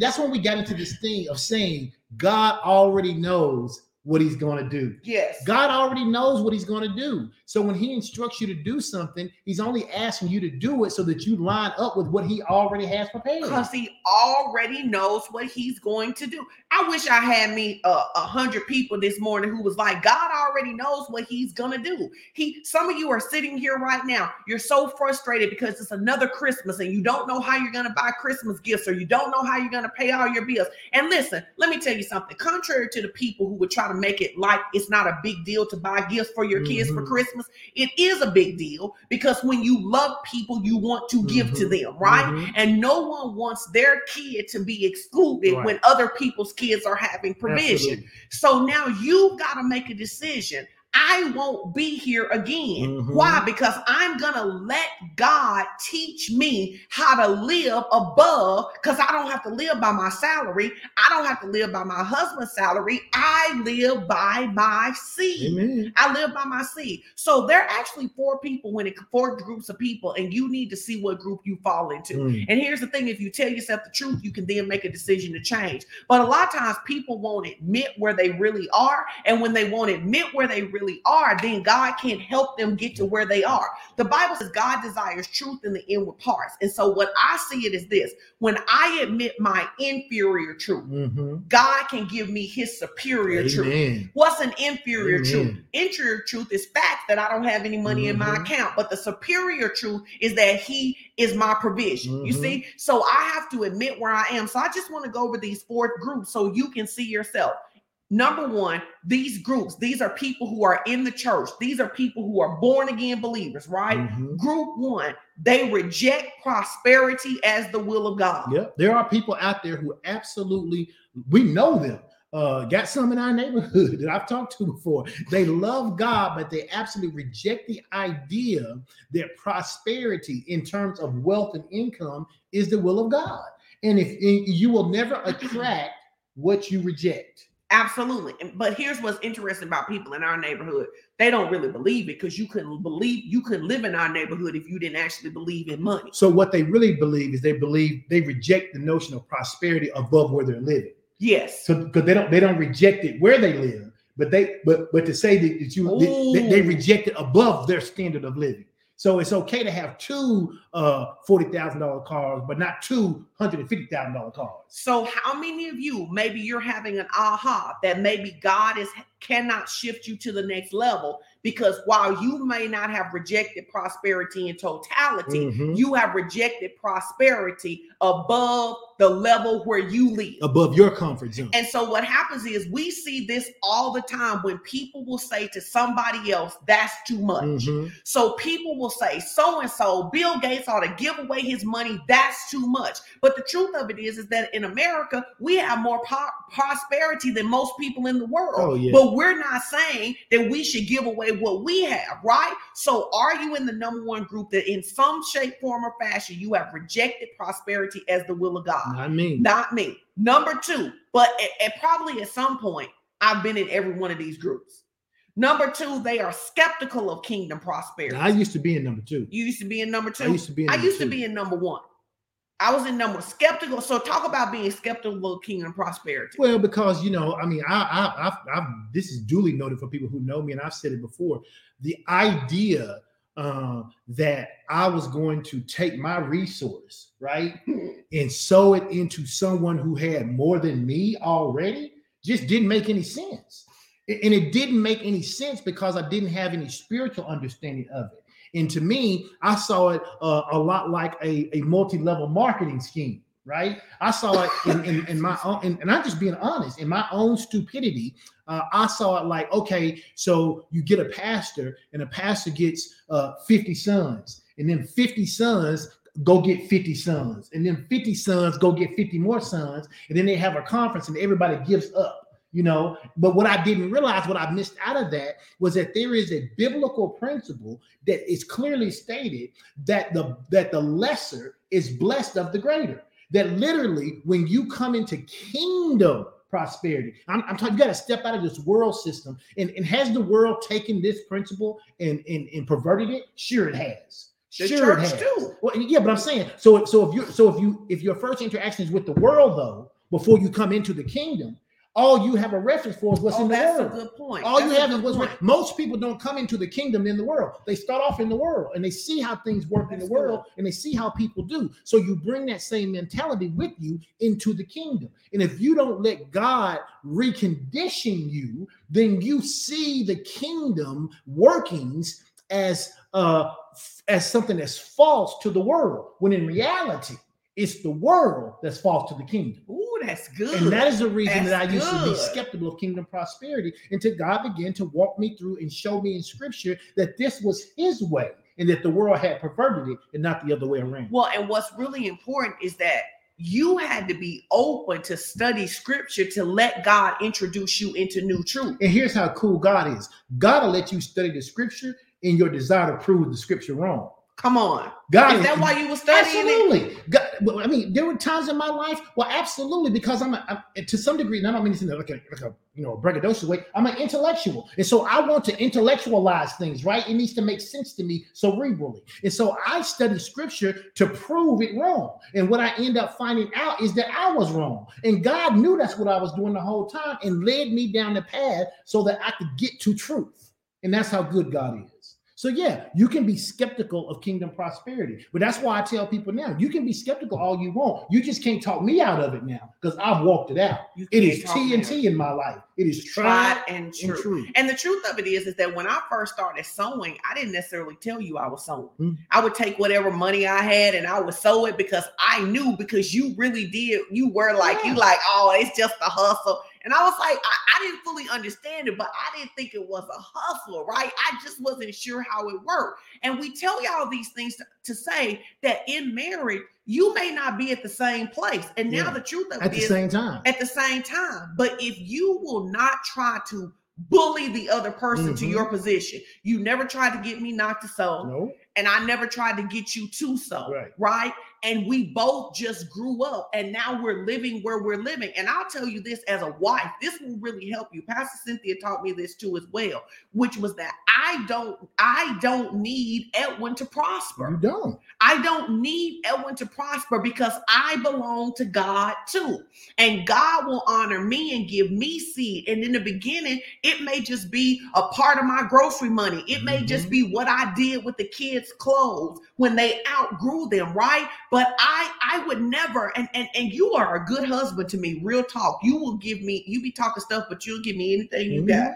That's when we got into this thing of saying God already knows what he's going to do. Yes. God already knows what he's going to do. So when he instructs you to do something, he's only asking you to do it so that you line up with what he already has prepared. Because he already knows what he's going to do. I wish I had me 100 people this morning who was like, God already knows what he's going to do. Some of you are sitting here right now. You're so frustrated because it's another Christmas and you don't know how you're going to buy Christmas gifts, or you don't know how you're going to pay all your bills. And listen, let me tell you something. Contrary to the people who would try to make it like it's not a big deal to buy gifts for your kids for Christmas, it is a big deal, because when you love people, you want to give to them, right? And no one wants their kid to be excluded when other people's kids are having provision. Absolutely. So now you've got to make a decision. I won't be here again. Why? Because I'm going to let God teach me how to live above, because I don't have to live by my salary. I don't have to live by my husband's salary. I live by my seed. Amen. I live by my seed. So there are actually four groups of people, and you need to see what group you fall into. And here's the thing. If you tell yourself the truth, you can then make a decision to change. But a lot of times people won't admit where they really are. And when they won't admit where they really are, then God can't help them get to where they are. The Bible says God desires truth in the inward parts. And so what I see it is this: when I admit my inferior truth, God can give me his superior truth. What's an inferior truth? Inferior truth is facts that I don't have any money in my account, but the superior truth is that he is my provision. You see? So I have to admit where I am. So I just want to go over these four groups so you can see yourself. Number one, these groups, these are people who are in the church. These are people who are born again believers, right? Group one, they reject prosperity as the will of God. Yep. There are people out there who absolutely, we know them. Got some in our neighborhood that I've talked to before. They love God, but they absolutely reject the idea that prosperity in terms of wealth and income is the will of God. And you will never attract what you reject. Absolutely. But here's what's interesting about people in our neighborhood. They don't really believe it, because you couldn't live in our neighborhood if you didn't actually believe in money. So what they really believe is they reject the notion of prosperity above where they're living. Yes. So because they don't reject it where they live, but to say that they reject it above their standard of living. So it's okay to have two $40,000 cars, but not two $150,000 cars. So how many of you, maybe you're having an aha that maybe God cannot shift you to the next level, because while you may not have rejected prosperity in totality, mm-hmm. you have rejected prosperity above the level where you live. Above your comfort zone. And so what happens is we see this all the time when people will say to somebody else, that's too much. Mm-hmm. So people will say, so-and-so, Bill Gates ought to give away his money. That's too much. But the truth of it is that in America, we have more prosperity than most people in the world. Oh, yeah. But we're not saying that we should give away what we have, right? So are you in the number one group that in some shape, form, or fashion, you have rejected prosperity as the will of God? Not me. Number two, but probably at some point, I've been in every one of these groups. Number two, they are skeptical of kingdom prosperity. Now, I used to be in number two. You used to be in number two? I used to be in number two. I used to be in number one. I was in number skeptical. So talk about being skeptical of kingdom prosperity. Well, because, this is duly noted for people who know me, and I've said it before. The idea that I was going to take my resource, right, and sow it into someone who had more than me already just didn't make any sense. And it didn't make any sense because I didn't have any spiritual understanding of it. And to me, I saw it a lot like a multi-level marketing scheme, right? I saw it in my own, and I'm just being honest, in my own stupidity, I saw it like, okay, so you get a pastor, and a pastor gets 50 sons, and then 50 sons go get 50 sons, and then 50 sons go get 50 more sons, and then they have a conference, and everybody gives up. But what I didn't realize, what I missed out of that, was that there is a biblical principle that is clearly stated that the lesser is blessed of the greater. That literally, when you come into kingdom prosperity, I'm talking, you got to step out of this world system. And has the world taken this principle and perverted it? Sure, it has. The sure, church it has. Too. Well, yeah, but I'm saying if your first interaction is with the world though, before you come into the kingdom. All you have a reference for is what's in the world. That's a good point. All you have is what's right. Most people don't come into the kingdom in the world. They start off in the world, and they see how things work in the world, and they see how people do. So you bring that same mentality with you into the kingdom. And if you don't let God recondition you, then you see the kingdom workings as something that's false to the world, when in reality, it's the world that's false to the kingdom. Ooh, that's good. And that is the reason that I used to be skeptical of kingdom prosperity, until God began to walk me through and show me in scripture that this was his way and that the world had perverted it and not the other way around. Well, and what's really important is that you had to be open to study scripture to let God introduce you into new truth. And here's how cool God is. God will let you study the scripture in your desire to prove the scripture wrong. Come on. God, is that why you were studying? Absolutely. God, there were times in my life. Well, absolutely, because I'm to some degree, and I don't mean this in a braggadocious way. I'm an intellectual, and so I want to intellectualize things, right? It needs to make sense to me cerebrally, and so I study scripture to prove it wrong. And what I end up finding out is that I was wrong, and God knew that's what I was doing the whole time, and led me down the path so that I could get to truth. And that's how good God is. So yeah, you can be skeptical of kingdom prosperity, but that's why I tell people now, you can be skeptical all you want. You just can't talk me out of it now, because I've walked it out. It is TNT in my life. It is tried and true. And the truth of it is that when I first started sowing, I didn't necessarily tell you I was sowing. Mm-hmm. I would take whatever money I had and I would sow it, because I knew, because you really did. You were like, yeah. You like, oh, it's just a hustle. And I was like, I didn't fully understand it, but I didn't think it was a hustle, right? I just wasn't sure how it worked. And we tell y'all these things to say that in marriage, you may not be at the same place. And now the truth of it is at the same time. But if you will not try to bully the other person to your position, you never tried to get me not to sow. Nope. And I never tried to get you to sow, right? and we both just grew up, and now we're living where we're living. And I'll tell you this as a wife, this will really help you. Pastor Cynthia taught me this too as well, which was that I don't need Edwin to prosper. You don't. I don't need Edwin to prosper because I belong to God too. And God will honor me and give me seed. And in the beginning, it may just be a part of my grocery money. It may just be what I did with the kids' clothes when they outgrew them, right? But I would never, and you are a good husband to me, real talk. You will give me, you be talking stuff, but you'll give me anything you got.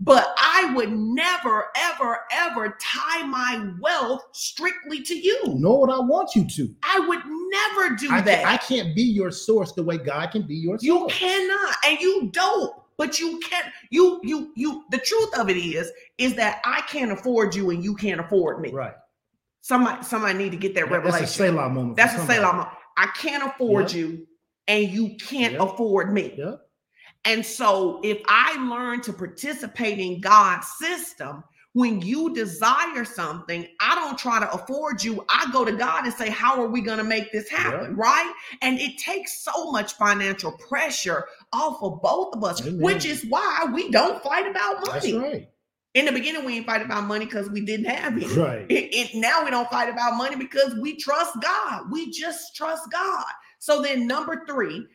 But I would never, ever, ever tie my wealth strictly to you. You know what I want you to. I would never do that. I can't be your source the way God can be your source. You cannot, and you don't. But you can't, you, the truth of it is that I can't afford you and you can't afford me. Right. Somebody need to get that revelation. That's a Selah moment. That's a Selah moment. I can't afford you and you can't afford me. Yep. And so if I learn to participate in God's system, when you desire something, I don't try to afford you. I go to God and say, how are we going to make this happen? Yeah. Right. And it takes so much financial pressure off of both of us, which is why we don't fight about money. That's right. In the beginning, we didn't fight about money because we didn't have it. Right. Now we don't fight about money because we trust God. We just trust God. So then number three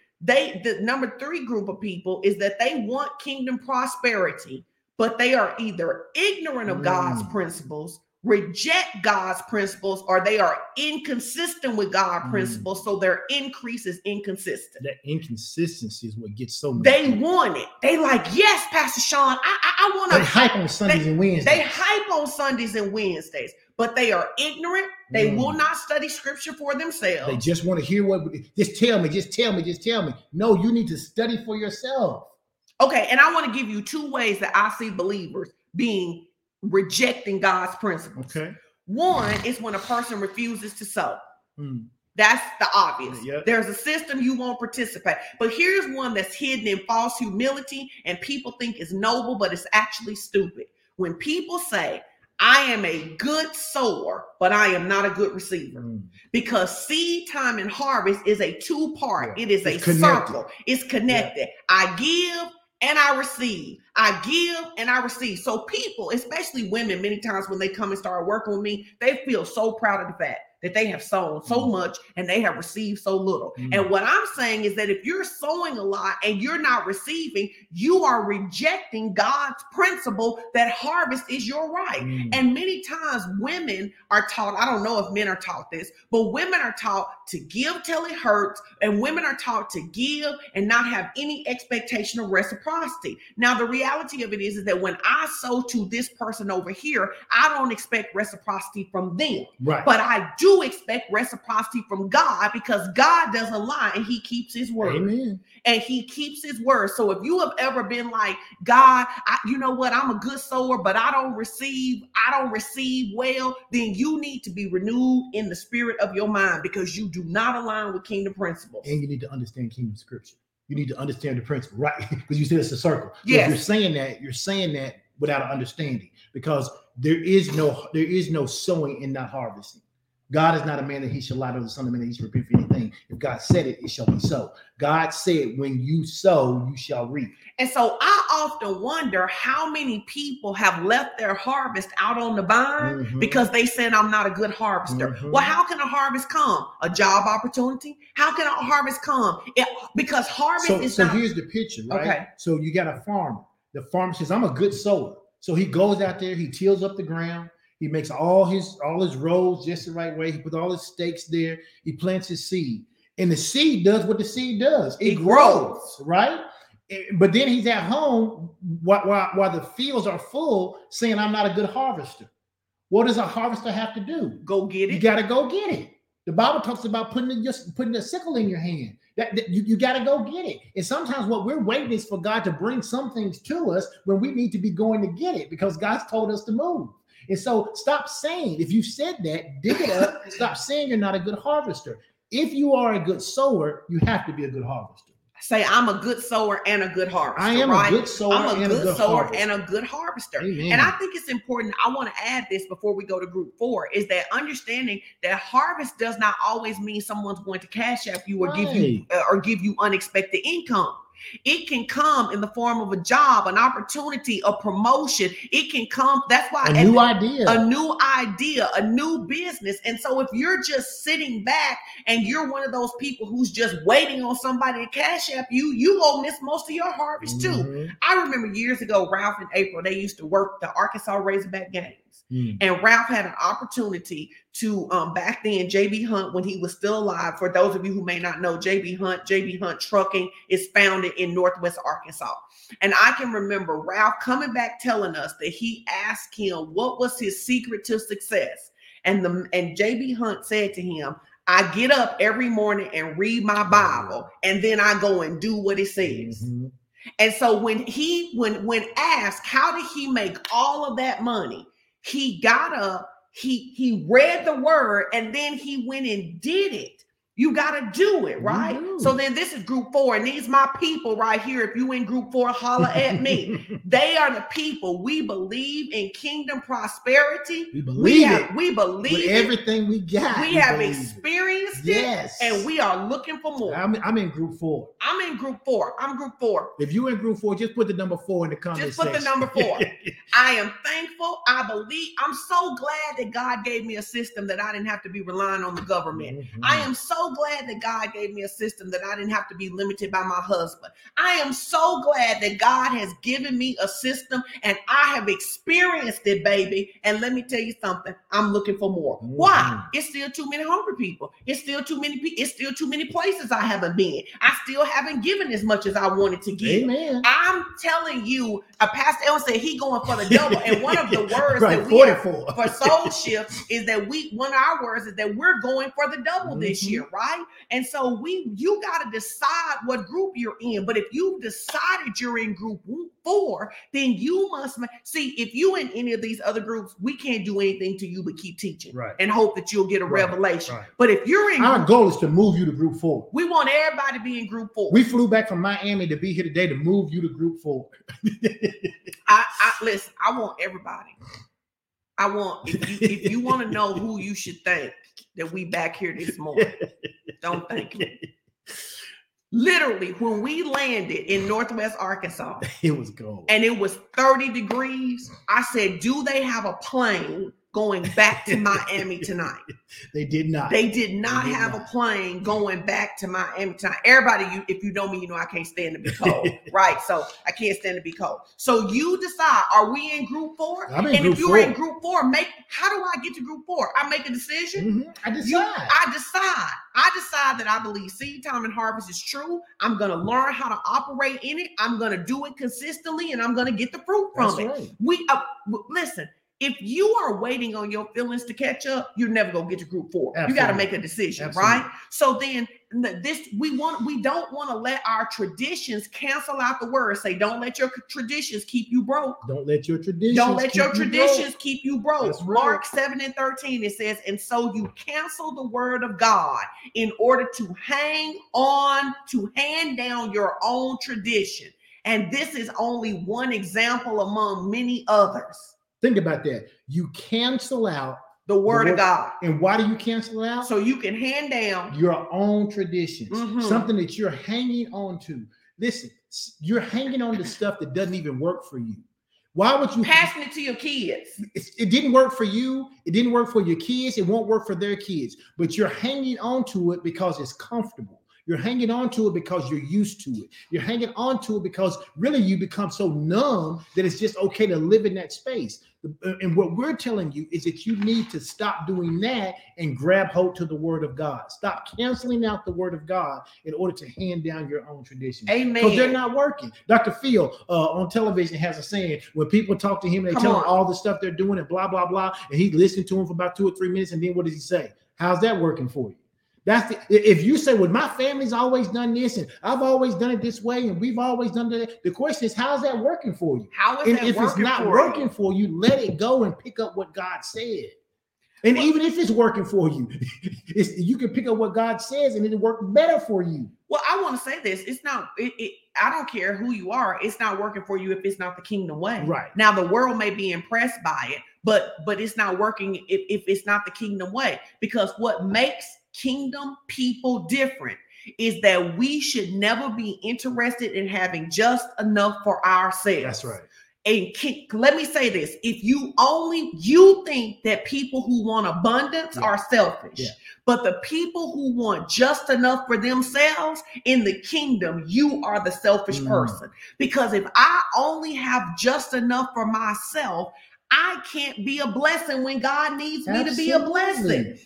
group of people is that they want kingdom prosperity, but they are either ignorant of God's principles, reject God's principles, or they are inconsistent with God's principles. So their increase is inconsistent. That inconsistency is what gets so many. They want it. They like, yes, Pastor Sean, I want to. They hype on Sundays and Wednesdays. They hype on Sundays and Wednesdays, but they are ignorant. They will not study scripture for themselves. They just want to hear what, just tell me. No, you need to study for yourself. Okay, and I want to give you two ways that I see believers being rejecting God's principles. Okay. One is when a person refuses to sow. That's the obvious. Yep. There's a system, you won't participate. But here's one that's hidden in false humility and people think is noble, but it's actually stupid. When people say, I am a good sower, but I am not a good receiver. Because seed time and harvest is a two-part. Yeah. It is a circle. It's connected. Yeah. I give and I receive. I give and I receive. So people, especially women, many times when they come and start working with me, they feel so proud of the fact that they have sown so much and they have received so little. And what I'm saying is that if you're sowing a lot and you're not receiving, you are rejecting God's principle that harvest is your right. And many times women are taught, I don't know if men are taught this, but women are taught to give till it hurts, and women are taught to give and not have any expectation of reciprocity. Now, the reality of it is that when I sow to this person over here, I don't expect reciprocity from them, right? But I do expect reciprocity from God, because God doesn't lie and he keeps his word. Amen. And he keeps his word. So if you have ever been like, God, you know what? I'm a good sower, but I don't receive well, then you need to be renewed in the spirit of your mind, because you do not align with kingdom principles. And you need to understand kingdom scripture. You need to understand the principle, right? Because you said it's a circle. Yes. So if you're saying that without an understanding, because there is no sowing and not harvesting. God is not a man that he shall lie, nor the son of man that he shall repent for anything. If God said it, it shall be so. God said, when you sow, you shall reap. And so I often wonder how many people have left their harvest out on the vine because they said, I'm not a good harvester. Well, how can a harvest come? A job opportunity? How can a harvest come? Because harvest is so not. So here's the picture, right? Okay. So you got a farmer. The farmer says, I'm a good sower. So he goes out there, he tills up the ground. He makes all his rows just the right way. He puts all his stakes there. He plants his seed. And the seed does what the seed does. It grows, right? But then he's at home while the fields are full saying, I'm not a good harvester. What does a harvester have to do? Go get it. You got to go get it. The Bible talks about putting a sickle in your hand. That you got to go get it. And sometimes what we're waiting is for God to bring some things to us when we need to be going to get it, because God's told us to move. And so stop saying, if you said that, dig it up. Stop saying you're not a good harvester. If you are a good sower, you have to be a good harvester. Say, I'm a good sower and a good harvester. I am a good sower, and a good harvester. Amen. And I think it's important. I want to add this before we go to group four, is that understanding that harvest does not always mean someone's going to cash app you or give you unexpected income. It can come in the form of a job, an opportunity, a promotion. It can come. That's why a new idea, a new business. And so if you're just sitting back and you're one of those people who's just waiting on somebody to cash app you, you will miss most of your harvest too. Mm-hmm. I remember years ago, Ralph and April, they used to work the Arkansas Razorback games. Mm-hmm. And Ralph had an opportunity to, back then, JB Hunt, when he was still alive, for those of you who may not know, JB Hunt Trucking is founded in Northwest Arkansas. And I can remember Ralph coming back telling us that he asked him, what was his secret to success? And JB Hunt said to him, I get up every morning and read my Bible, and then I go and do what it says. Mm-hmm. And so when asked, how did he make all of that money? He got up, he read the word, and then he went and did it. You got to do it, right? Ooh. So then this is group four, and these my people right here. If you in group four, holler at me. They are the people. We believe in kingdom prosperity. We believe it. Everything we got. We have experienced it. Yes. And we are looking for more. I'm in group four. If you in group four, just put the number four in the comments. Just put the number four. I am thankful. I believe. I'm so glad that God gave me a system that I didn't have to be relying on the government. Mm-hmm. I am so glad that God gave me a system that I didn't have to be limited by my husband. I am so glad that God has given me a system and I have experienced it, baby. And let me tell you something, I'm looking for more. Mm-hmm. Why? It's still too many hungry people. It's still too many places I haven't been. I still haven't given as much as I wanted to give. Amen. I'm telling you, a Pastor Edwin said he going for the double. And one of the words that we have for Soul Shift is that we're going for the double this year. Right? And so you got to decide what group you're in. But if you've decided you're in group four, then you must see, if you in any of these other groups, we can't do anything to you but keep teaching, right, and hope that you'll get a revelation. Right. But if you're in our goal is to move you to group four. We want everybody to be in group four. We flew back from Miami to be here today to move you to group four. Listen, I want everybody. If you want to know who you should thank that we back here this morning, don't thank me. Literally, when we landed in Northwest Arkansas, it was cold and it was 30 degrees. I said, do they have a plane going back to Miami tonight? They did not have a plane going back to Miami tonight. Everybody, if you know me, you know I can't stand to be cold, right? So I can't stand to be cold. So you decide, are we in group four? In group four, how do I get to group four? I make a decision. Mm-hmm. I decide that I believe seed time and harvest is true. I'm going to learn how to operate in it. I'm going to do it consistently, and I'm going to get the fruit from it. Listen. If you are waiting on your feelings to catch up, you're never going to get to group four. Absolutely. You got to make a decision, right? So then we don't want to let our traditions cancel out the word. Say, don't let your traditions keep you broke. Don't let your traditions keep you broke. That's Mark 7:13, it says, and so you cancel the word of God in order to hand down your own tradition. And this is only one example among many others. Think about that. You cancel out the word of God. And why do you cancel it out? So you can hand down your own traditions, mm-hmm, something that you're hanging on to. Listen, you're hanging on to stuff that doesn't even work for you. Why would you passing it to your kids? It didn't work for you. It didn't work for your kids. It won't work for their kids. But you're hanging on to it because it's comfortable. You're hanging on to it because you're used to it. You're hanging on to it because really you become so numb that it's just okay to live in that space. And what we're telling you is that you need to stop doing that and grab hold to the word of God. Stop canceling out the word of God in order to hand down your own traditions. Amen. Because they're not working. Dr. Phil on television has a saying, when people talk to him, they tell him all the stuff they're doing and blah, blah, blah. And he listened to him for about 2 or 3 minutes. And then what does he say? How's that working for you? If you say, well, my family's always done this and I've always done it this way and we've always done that. The question is, how's that working for you? If it's not working for you, let it go and pick up what God said. And even if it's working for you, you can pick up what God says and it'll work better for you. Well, I want to say this. It's not, I don't care who you are. It's not working for you if it's not the kingdom way. Right. Now, the world may be impressed by it, but it's not working if it's not the kingdom way. Because what makes kingdom people different is that we should never be interested in having just enough for ourselves. That's right. And let me say this. If you think that people who want abundance are selfish, but the people who want just enough for themselves in the kingdom, you are the selfish person. Because if I only have just enough for myself, I can't be a blessing when God needs me to be a blessing.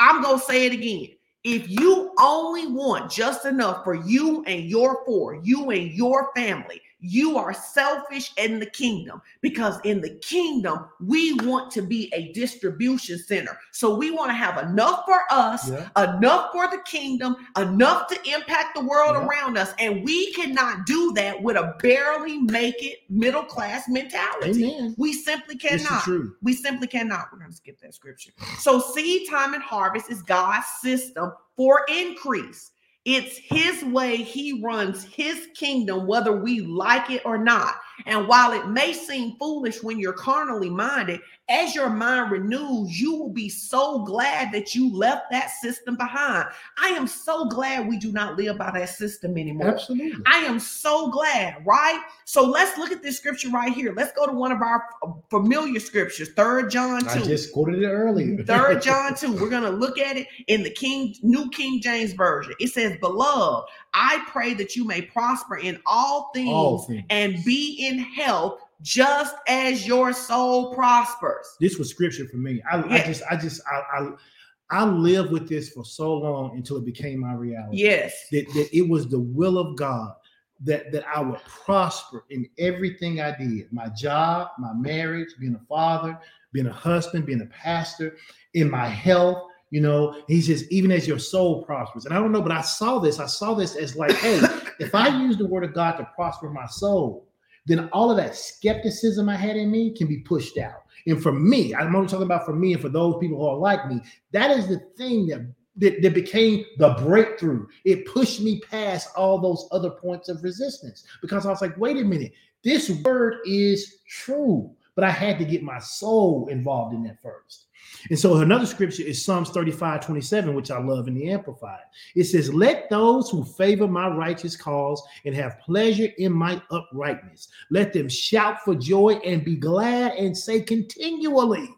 I'm going to say it again. If you only want just enough for you and you and your family, you are selfish in the kingdom, because in the kingdom, we want to be a distribution center. So we want to have enough for us, enough for the kingdom, enough to impact the world around us. And we cannot do that with a barely make it middle class mentality. Amen. We simply cannot. We simply cannot. We're going to skip that scripture. So seed time and harvest is God's system for increase. It's his way. He runs his kingdom, whether we like it or not. And while it may seem foolish when you're carnally minded, as your mind renews, you will be so glad that you left that system behind. I am so glad we do not live by that system anymore. Absolutely. I am so glad, right? So let's look at this scripture right here. Let's go to one of our familiar scriptures, 3 John 2. I just quoted it earlier. 3 John 2. We're going to look at it in the New King James Version. It says, "Beloved, I pray that you may prosper in all things. And be in health, just as your soul prospers." This was scripture for me. I lived with this for so long until it became my reality. Yes, that it was the will of God that I would prosper in everything I did: my job, my marriage, being a father, being a husband, being a pastor, in my health. You know, he says, even as your soul prospers. And I don't know, but I saw this as like, hey, if I use the word of God to prosper my soul, then all of that skepticism I had in me can be pushed out. And for me, I'm only talking about for me and for those people who are like me, that is the thing that became the breakthrough. It pushed me past all those other points of resistance, because I was like, wait a minute, this word is true. But I had to get my soul involved in that first. And so another scripture is Psalms 35:27, which I love in the Amplified. It says, "Let those who favor my righteous cause and have pleasure in my uprightness, let them shout for joy and be glad and say continually,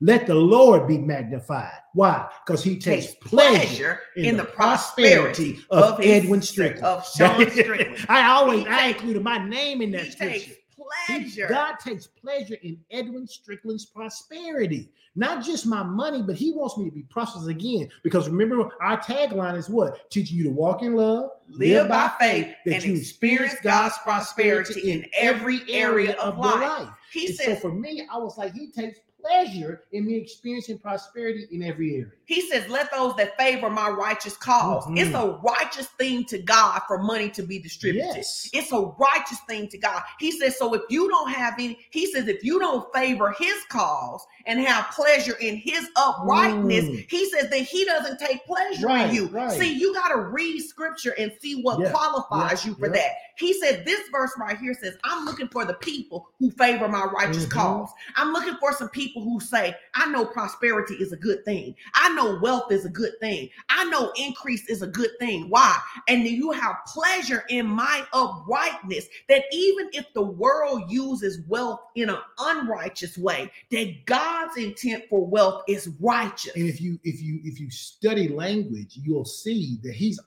let the Lord be magnified." Why? Because he takes pleasure in the prosperity of Edwin Strickland. Of Sean Strickland. I included my name in that scripture. God takes pleasure in Edwin Strickland's prosperity, not just my money, but he wants me to be prosperous again. Because remember, our tagline is what? Teaching you to walk in love, live by faith, and experience God's prosperity in every area of life. He said, so for me, I was like, he takes pleasure in me experiencing prosperity in every area. He says, let those that favor my righteous cause. Mm-hmm. It's a righteous thing to God for money to be distributed. Yes. It's a righteous thing to God. He says, so if you don't have any, he says, if you don't favor his cause and have pleasure in his uprightness, he says that he doesn't take pleasure in you. Right. See, you got to read scripture and see what qualifies you for that. He said, this verse right here says, I'm looking for the people who favor my righteous cause. I'm looking for some people who say, I know prosperity is a good thing. I know wealth is a good thing. I know increase is a good thing. Why? And you have pleasure in my uprightness, that even if the world uses wealth in an unrighteous way, that God's intent for wealth is righteous. And if you study language, you'll see that he's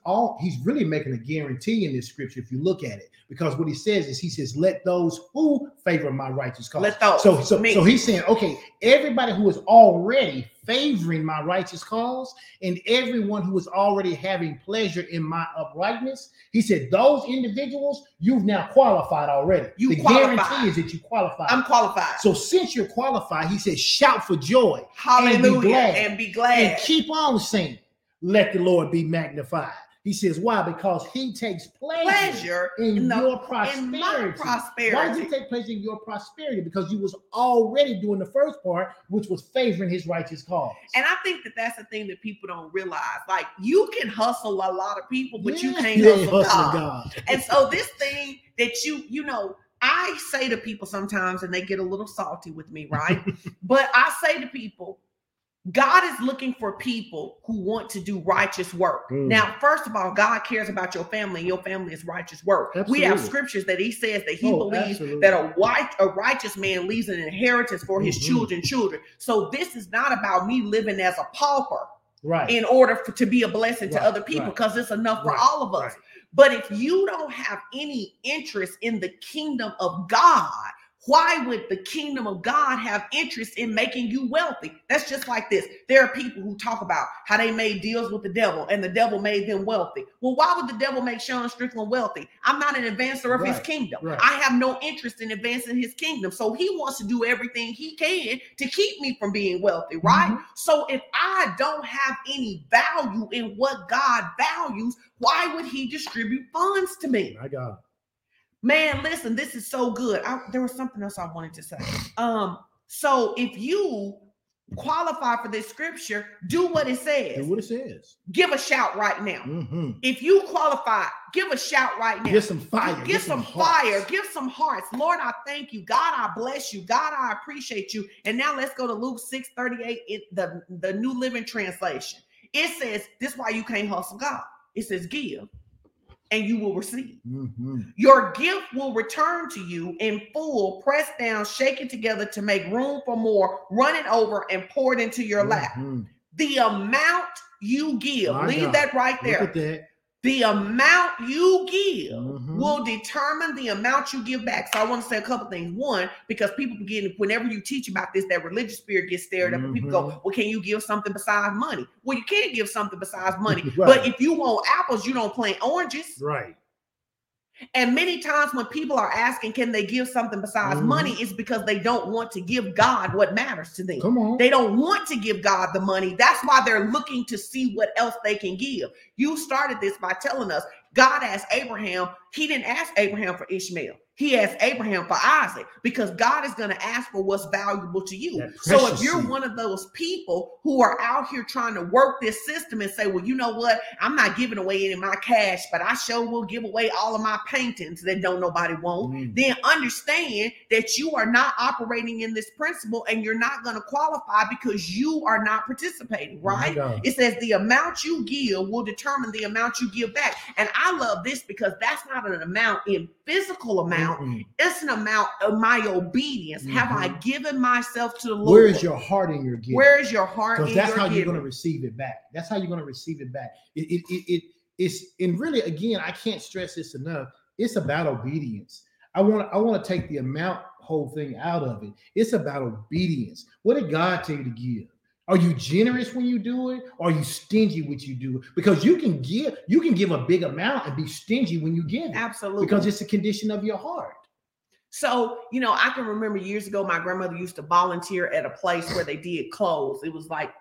really making a guarantee in this scripture if you look at it, because what he says is, he says, let those who favor my righteous cause. Let those. So he's saying, okay, everybody who is already favoring my righteous cause and everyone who is already having pleasure in my uprightness, he said, those individuals, you've now qualified already. Guarantee is that you qualify. I'm qualified. So since you're qualified, he says, shout for joy. Hallelujah. And be glad. And keep on singing. Let the Lord be magnified. He says, why? Because he takes pleasure in your prosperity. In prosperity. Why does he take pleasure in your prosperity? Because you was already doing the first part, which was favoring his righteous cause. And I think that that's the thing that people don't realize. Like, you can hustle a lot of people, but you can't hustle God. And so this thing that you know, I say to people sometimes, and they get a little salty with me, right? But I say to people, God is looking for people who want to do righteous work. Mm. Now, first of all, God cares about your family, and your family is righteous work. Absolutely. We have scriptures that he says that he believes absolutely. That a righteous man leaves an inheritance for his children. So this is not about me living as a pauper in order to be a blessing to other people, because it's enough for all of us. Right. But if you don't have any interest in the kingdom of God, why would the kingdom of God have interest in making you wealthy? That's just like this. There are people who talk about how they made deals with the devil and the devil made them wealthy. Well, why would the devil make Sean Strickland wealthy? I'm not an advancer of his kingdom. Right. I have no interest in advancing his kingdom. So he wants to do everything he can to keep me from being wealthy, right? Mm-hmm. So if I don't have any value in what God values, why would he distribute funds to me? My God. Man, listen, this is so good. There was something else I wanted to say. So if you qualify for this scripture, do what it says. Do what it says. Give a shout right now. Mm-hmm. If you qualify, give a shout right now. Give some fire. Give some fire. Give some hearts. Lord, I thank you. God, I bless you. God, I appreciate you. And now let's go to Luke 6:38, the New Living Translation. It says, this is why you can't hustle God. It says, give, and you will receive. Mm-hmm. Your gift will return to you in full, pressed down, shaken together to make room for more, running over and poured into your lap. The amount you give, leave that right there. Look at that. The amount you give will determine the amount you give back. So I want to say a couple things. One, because people begin, whenever you teach about this, that religious spirit gets stared up and people go, well, can you give something besides money? Well, you can't give something besides money. But if you want apples, you don't plant oranges. Right. And many times when people are asking, can they give something besides money? It's because they don't want to give God what matters to them. Come on. They don't want to give God the money. That's why they're looking to see what else they can give. You started this by telling us God asked Abraham. He didn't ask Abraham for Ishmael. He asked Abraham for Isaac, because God is going to ask for what's valuable to you. So if you're one of those people who are out here trying to work this system and say, well, you know what? I'm not giving away any of my cash, but I sure will give away all of my paintings that don't nobody want. Mm. Then understand that you are not operating in this principle and you're not going to qualify because you are not participating, right? It says the amount you give will determine the amount you give back. And I love this because that's not an amount in physical amount. Mm-mm. It's an amount of my obedience. Mm-hmm. Have I given myself to the Lord? Where is your heart in your giving? Where is your heart in your giving? Because that's how you're going to receive it back. That's how you're going to receive it back. And really, again, I can't stress this enough. It's about obedience. I want to take the amount whole thing out of it. It's about obedience. What did God tell you to give? Are you generous when you do it? Or are you stingy when you do it? Because you can give a big amount and be stingy when you give it. Absolutely. Because it's a condition of your heart. So, you know, I can remember years ago, my grandmother used to volunteer at a place where they did clothes. It was like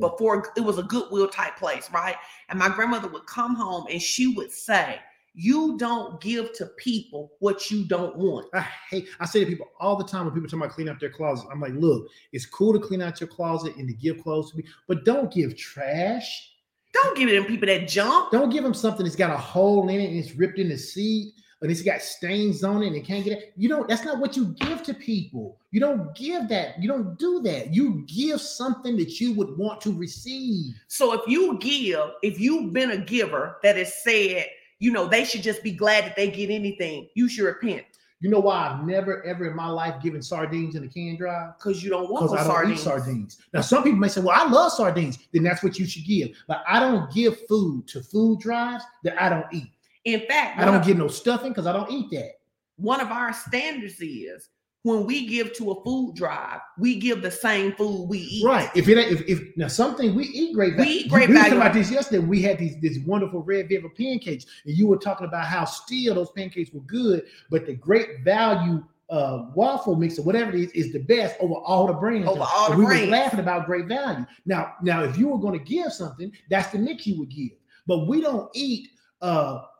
before, it was a Goodwill type place, right? And my grandmother would come home and she would say, you don't give to people what you don't want. I say to people all the time when people talk about cleaning up their closet, I'm like, look, it's cool to clean out your closet and to give clothes to me, but don't give trash. Don't give them people that jump. Don't give them something that's got a hole in it and it's ripped in the seat and it's got stains on it and it can't get it. You don't. That's not what you give to people. You don't give that. You don't do that. You give something that you would want to receive. So if you give, if you've been a giver that has said, you know, they should just be glad that they get anything, you should repent. You know why I've never, ever in my life given sardines in a can dry? Because you don't want no sardines. Now, some people may say, well, I love sardines. Then that's what you should give. But I don't give food to food drives that I don't eat. In fact, I don't get no stuffing because I don't eat that. One of our standards is when we give to a food drive, we give the same food we eat. Right. If now something we eat great value. We eat great value. We talked about this yesterday. We had these wonderful red velvet pancakes, and you were talking about how still those pancakes were good, but the great value waffle mix or whatever it is the best over all the brands. We were laughing about great value. Now if you were going to give something, that's the mix you would give. But we don't eat Del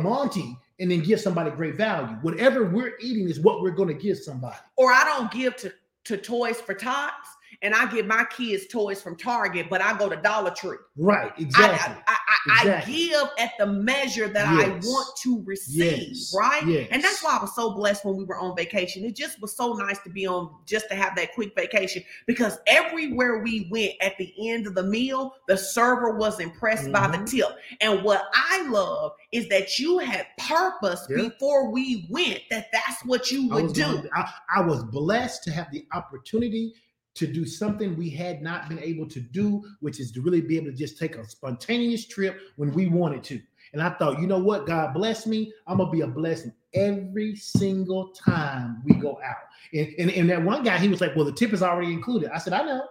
Monte and then give somebody great value. Whatever we're eating is what we're going to give somebody. Or I don't give to Toys for Tots, and I give my kids toys from Target, but I go to Dollar Tree. Right, exactly. I give at the measure that I want to receive, right? Yes. And that's why I was so blessed when we were on vacation. It just was so nice to be on, just to have that quick vacation, because everywhere we went at the end of the meal, the server was impressed by the tip. And what I love is that you had purpose before we went, that's what you would do. I was blessed to have the opportunity to do something we had not been able to do, which is to really be able to just take a spontaneous trip when we wanted to. And I thought, you know what? God bless me. I'm going to be a blessing every single time we go out. And that one guy, he was like, well, the tip is already included. I said, I know.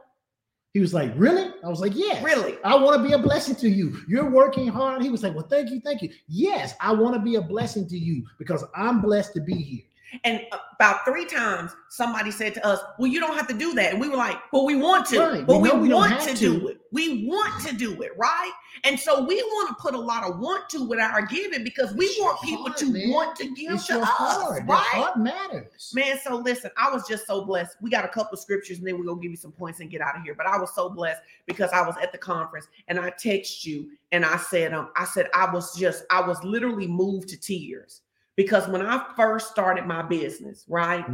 He was like, really? I was like, yes. Really? I want to be a blessing to you. You're working hard. He was like, well, thank you. Thank you. Yes, I want to be a blessing to you because I'm blessed to be here. And about 3 times, somebody said to us, well, you don't have to do that. And we were like, well, we want to. Right. But we want to do it. We want to do it, right? And so we want to put a lot of want to with our giving because we want people to want to give to us, right? What matters. Man, so listen, I was just so blessed. We got a couple of scriptures, and then we're going to give you some points and get out of here. But I was so blessed because I was at the conference, and I text you, and I said, I was literally moved to tears. Because when I first started my business, right,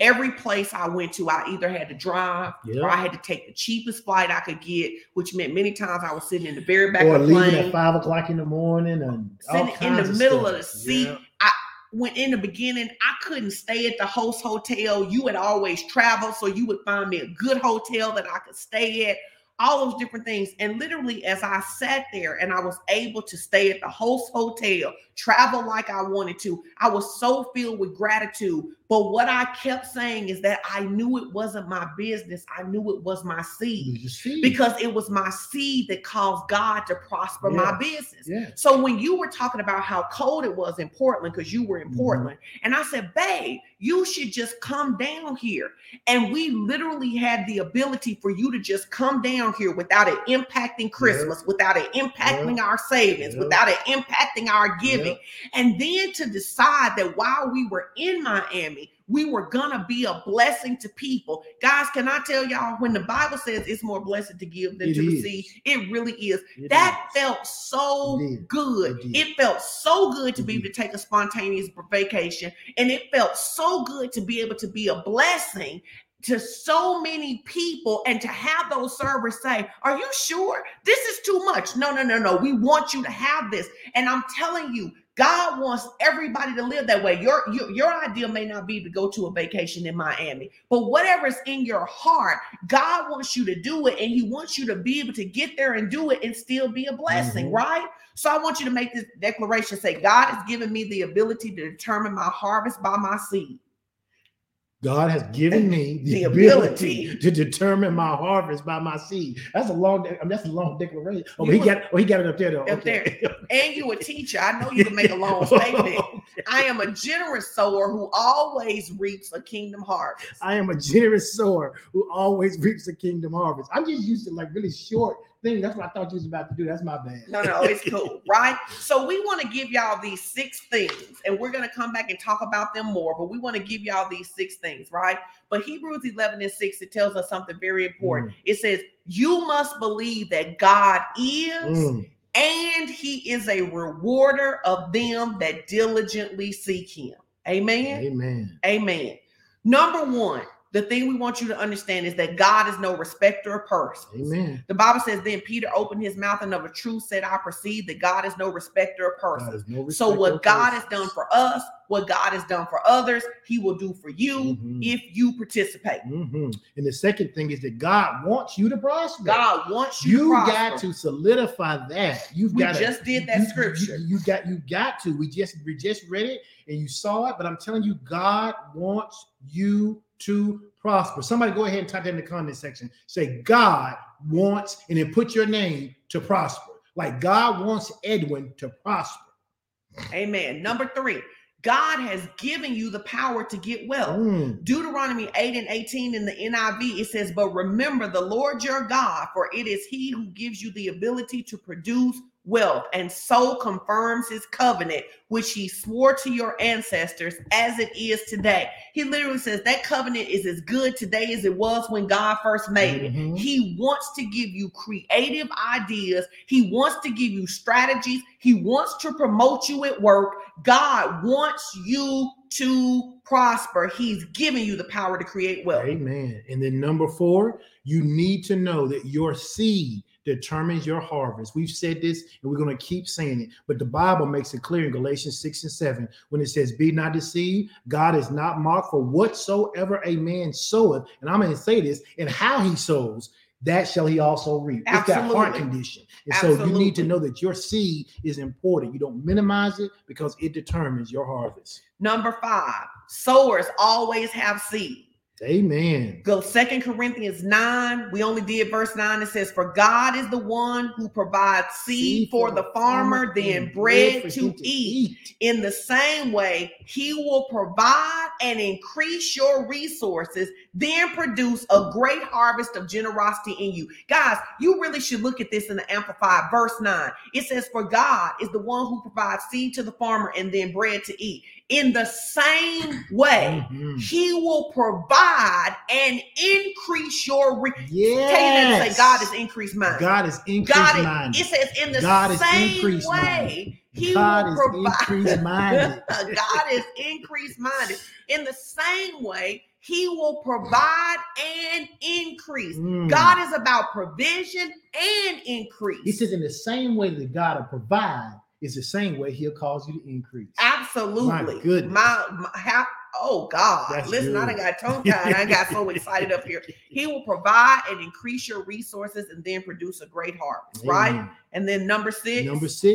every place I went to, I either had to drive or I had to take the cheapest flight I could get, which meant many times I was sitting in the very back of the plane. Or leaving at 5 o'clock in the morning. And sitting in the middle of the seat. Yeah. When in the beginning, I couldn't stay at the host hotel. You had always traveled, so you would find me a good hotel that I could stay at. All those different things. And literally, as I sat there and I was able to stay at the host hotel, travel like I wanted to, I was so filled with gratitude. But what I kept saying is that I knew it wasn't my business. I knew it was my seed. Because it was my seed that caused God to prosper my business. Yeah. So when you were talking about how cold it was in Portland, because you were in Portland, and I said, babe, you should just come down here. And we literally had the ability for you to just come down here without it impacting Christmas, without it impacting our savings, without it impacting our giving. And then to decide that while we were in Miami, we were going to be a blessing to people. Guys, can I tell y'all, when the Bible says it's more blessed to give than to receive, it really is. Felt so good. It felt so good to be able to take a spontaneous vacation. And it felt so good to be able to be a blessing to so many people, and to have those servers say, are you sure? This is too much. No. We want you to have this. And I'm telling you, God wants everybody to live that way. Your idea may not be to go to a vacation in Miami, but whatever is in your heart, God wants you to do it, and he wants you to be able to get there and do it and still be a blessing, right? So I want you to make this declaration. Say, God has given me the ability to determine my harvest by my seed. God has given me the ability to determine my harvest by my seed. That's a long declaration. Oh, he got it up there though. Up there. And you a teacher. I know you can make a long statement. I am a generous sower who always reaps a kingdom harvest. I'm just used to like really short thing. That's what I thought you was about to do. That's my bad. No, it's cool, right? So we want to give y'all these 6 things, and we're going to come back and talk about them more, but we want to give y'all these 6 things, right? But Hebrews 11:6, it tells us something very important. It says, you must believe that God is, and he is a rewarder of them that diligently seek him. Amen? Amen. Number 1, the thing we want you to understand is that God is no respecter of persons. Amen. The Bible says, then Peter opened his mouth and of a truth said, I perceive that God is no respecter of persons. So what God has done for us, what God has done for others, he will do for you if you participate. And the second thing is that God wants you to prosper. God wants you to prosper. You got to solidify that. We just did that scripture. You got to. We just read it and you saw it, but I'm telling you, God wants you to prosper. Somebody go ahead and type that in the comment section. Say, God wants, and then put your name, to prosper. Like God wants Edwin to prosper. Amen. Number 3, God has given you the power to get wealth. Deuteronomy 8:18 in the NIV, it says, but remember the Lord your God, for it is he who gives you the ability to produce wealth, and so confirms his covenant, which he swore to your ancestors as it is today. He literally says that covenant is as good today as it was when God first made it. Mm-hmm. He wants to give you creative ideas. He wants to give you strategies. He wants to promote you at work. God wants you to prosper. He's giving you the power to create wealth. Amen. And then number 4, you need to know that your seed determines your harvest. We've said this and we're going to keep saying it, but the Bible makes it clear in Galatians 6 and 7, when it says, be not deceived, God is not mocked, for whatsoever a man soweth, and I'm going to say this, and how he sows, that shall he also reap. Absolutely. It's that heart condition. And absolutely, so you need to know that your seed is important. You don't minimize it, because it determines your harvest. Number 5, sowers always have seed. Amen. Go 2 Corinthians 9. We only did verse 9. It says, for God is the one who provides seed for the farmer, then bread to eat. In the same way, he will provide and increase your resources, then produce a great harvest of generosity in you. Guys, you really should look at this in the Amplified. Verse 9. It says, for God is the one who provides seed to the farmer and then bread to eat. In the same way, mm-hmm, he will provide and increase your Tell you that, say, God has increased mine. God has increased mine. It says in the God same way, he will provide. God is increased minded. In the same way, he will provide and increase. God is about provision and increase. He says in the same way that God will provide, is the same way he'll cause you to increase. Absolutely. My goodness. Oh God. That's listen, good. I done got tongue tied. I got so excited up here. He will provide and increase your resources and then produce a great harvest. Amen. Right? And then number six